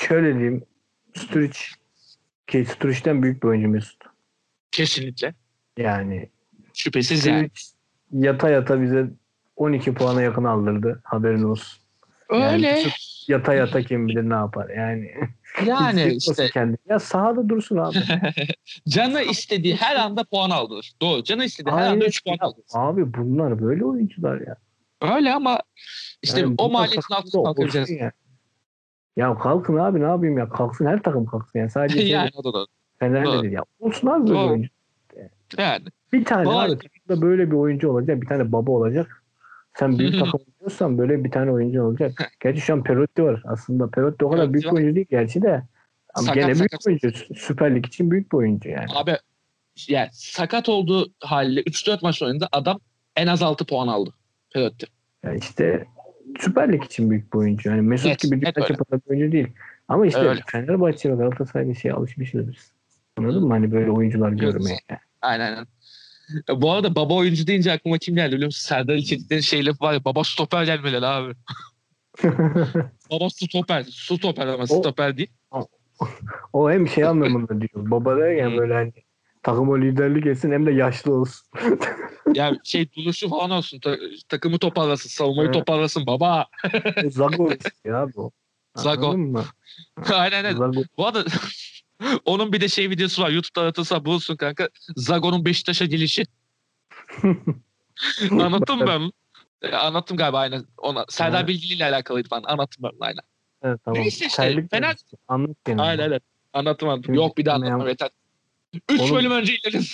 şöyle diyeyim. Sturridge'den büyük bir oyuncu Mesut. Kesinlikle. Yani. Şüphesiz yani. yata yata bize 12 puana yakın aldırdı. Haberin olsun. Öyle. Yani yata yata kim bilir ne yapar yani. Yani işte. Kendini. Ya sahada dursun abi. Canı istediği her anda puan aldır. Doğru. Canı istediği her anda 3 puan aldır. Abi bunlar böyle oyuncular ya. Öyle ama işte yani o maliyetin altında kalkacağız. Ya kalkın abi, ne yapayım ya. Kalksın, her takım kalksın. Yani sadece yani o da Fener'de değil. Ya olsun abi böyle oyuncu. Yani. Bir tane abi da böyle bir oyuncu olacak. Bir tane baba olacak. Sen büyük takım oynuyorsan böyle bir tane oyuncu olacak. Gerçi şu an Perotti var aslında. Perotti o kadar büyük bir oyuncu değil gerçi de. Ama sakat, gene büyük bir oyuncu. Süper Lig için büyük bir oyuncu yani. Abi yani sakat olduğu haliyle 3-4 maç oynadı. Adam en az 6 puan aldı. Perotti. Yani işte Süper Lig için büyük bir oyuncu. Yani Mesut gibi bir takımda bir oyuncu değil. Ama işte Fenerbahçe'ye, Galatasaray'a şeye alışmışız biz. Anladın mı? Hani böyle oyuncular görmeye. Aynen. Bu arada baba oyuncu deyince aklıma kim geldi biliyor musun? Serdar içeriklerin şey lafı var ya, baba stoper gelmeli abi. Baba stoper. Stoper ama stoper değil. O hem şey anlamında diyor. Baba derken böyle hani takıma liderlik etsin hem de yaşlı olsun. Yani şey duruşu falan olsun. Takımı toparlasın. Savunmayı toparlasın baba. Zago ya bu. Zago. Aynen. Zago. Bu arada onun bir de şey videosu var. YouTube'da aratırsa bulsun kanka. Zago'nun Beşiktaş'a gelişi. Anlattım ben. Anlattım galiba aynen. Ona, Serdar Bilgili ile alakalıydı falan. Anlattım ben aynen. Evet, tamam. Neyse işte. Fener... Anlattım. Aynen. Anlattım. Yok bir daha anlatmam yeter. 3 bölüm önce ilerledim.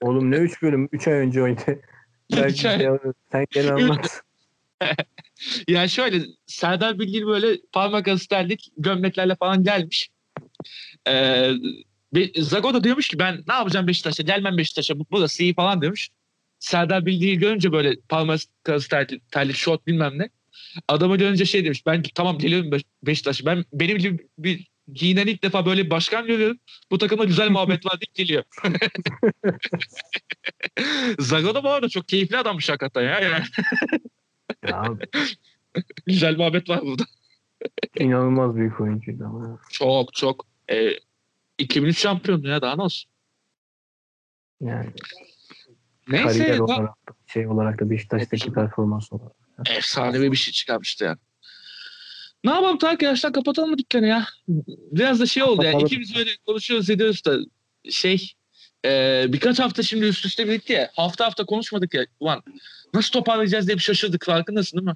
Oğlum ne 3 bölüm? 3 ay önce oynadı. Sen gene anlat. Ya şöyle. Serdar Bilgili böyle parmak arası terlik gömleklerle falan gelmiş. Zago da diyormuş ki ben ne yapacağım Beşiktaş'a, gelmem Beşiktaş'a, burası iyi falan demiş. Serdar Bilgi'yi görünce böyle parmak arası terlik şort bilmem ne, adamı görünce şey demiş, ben tamam geliyorum Beşiktaş'a, benim gibi bir giyinen ilk defa böyle bir başkan görüyorum, bu takımda güzel muhabbet var deyip geliyor. Zago da bu arada çok keyifli adammış hakikaten ya. Güzel muhabbet var burada. İnanılmaz büyük oyuncuydu ama. Çok çok. 2003 şampiyondu ya, daha ne olsun. Yani. Neyse. Kariyer olarak, şey olarak da Beşiktaş'taki performans olarak. Efsanevi bir şey çıkarmıştı yani. Ne yapalım Tarık, yaştan kapatalım mı dükkanı ya? Biraz da şey oldu yani. İkimiz böyle konuşuyoruz ediyoruz da şey birkaç hafta şimdi üst üste birlikte ya. Hafta hafta konuşmadık ya. Ulan nasıl toparlayacağız diye bir şaşırdık. Farkındasın değil mi?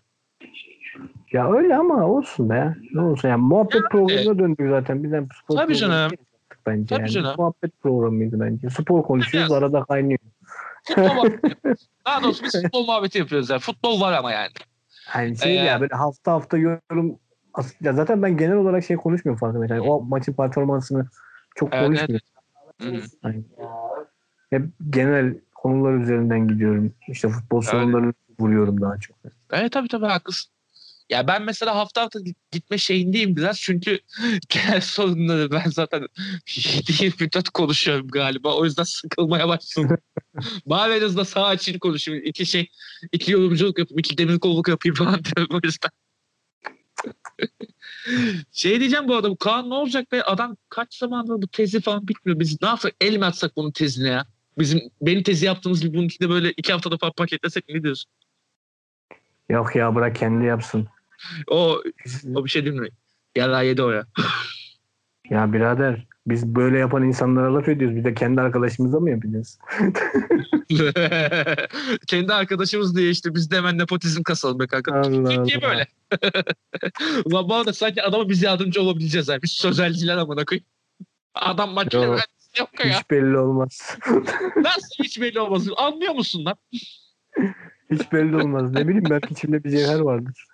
Ya öyle ama olsun be. Ne olsun yani, muhabbet programına döndük zaten. Bizden spor tabii canım. Bence tabii yani. Canım. Muhabbet programıydı bence. Spor konuşuyoruz, tabii arada kaynıyor. Daha doğrusu biz futbol muhabbeti yapıyoruz yani. Futbol var ama yani. Yani şey ya böyle hafta hafta yorum. Ya zaten ben genel olarak şey konuşmuyorum farkında. Yani o maçın performansını çok konuşmuyorum. Evet. Yani hep genel konular üzerinden gidiyorum. İşte futbol sorunlarını vuruyorum daha çok. Evet tabii haklısın. Ya ben mesela hafta hafta gitme şeyindeyim biraz, çünkü genel sorunları ben zaten 7-24 konuşuyorum galiba, o yüzden sıkılmaya başladım. Bari en azından sağ açını konuşayım, iki yorumculuk yapayım, iki demir kolluk yapayım falan diyorum, o yüzden. Şey diyeceğim bu arada, bu Kaan ne olacak be, adam kaç zamandır bu tezi falan bitmiyor, biz ne yapsak, el mi atsak bunun tezine ya, benim tezi yaptığımız gibi bununkini de böyle 2 haftada falan paketlesek, ne diyorsun? Yok ya, bırak kendi yapsın. O bir şey değil mi? Yala yedi o ya. Ya birader, biz böyle yapan insanlara laf ediyoruz. Bir de kendi arkadaşımıza mı yapacağız? Kendi arkadaşımız diye işte biz de hemen nepotizm kasalım be kanka. Çünkü böyle. Ulan bu arada sanki adama biz yardımcı olabileceğiz. Yani. Biz sözelciler amına koyayım. Adam makine mühendisi yok ya. Hiç belli olmaz. Nasıl hiç belli olmaz? Anlıyor musun lan? Hiç belli olmaz. Ne bileyim, belki içimde bir cevher vardır.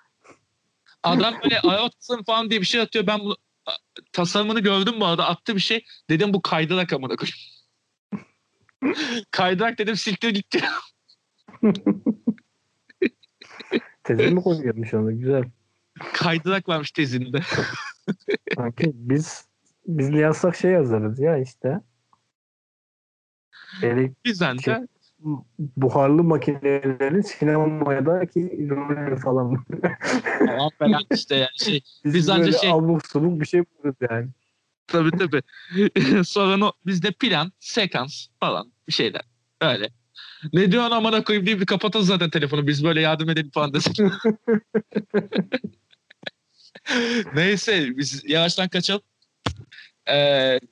Adam böyle ayot tasarım falan diye bir şey atıyor. Ben bu tasarımını gördüm bu arada. Attı bir şey. Dedim bu kaydırak amına koyayım. Kaydırak dedim, silktir gitti. Tezini mi koyuyormuş ona? Güzel. Kaydırak varmış tezinde. Sanki biz ne yazsak şey yazarız ya işte. Bizden de buharlı makinelerin sinemadaki rolleri falan. Ama falan işte yani şey. Biz ancak şey. Abuk sabuk bir şey buluruz yani. Tabii. Sonra biz de plan, sekans falan bir şeyler. Öyle. Ne diyorsun amana koyayım diye bir kapatın zaten telefonu. Biz böyle yardım edelim falan desin. Neyse biz yavaştan kaçalım.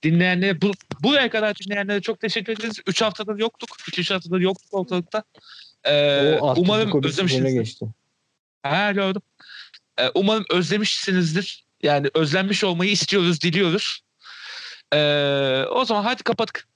Dinleyenlere buraya kadar dinleyenlere çok teşekkür ederiz. 3 haftadır yoktuk. 2-3 haftadır yoktuk ortalıkta. Umarım özlemişsinizdir. Ha, gördüm. Umarım özlemişsinizdir. Yani özlenmiş olmayı istiyoruz, diliyoruz. O zaman hadi kapattık.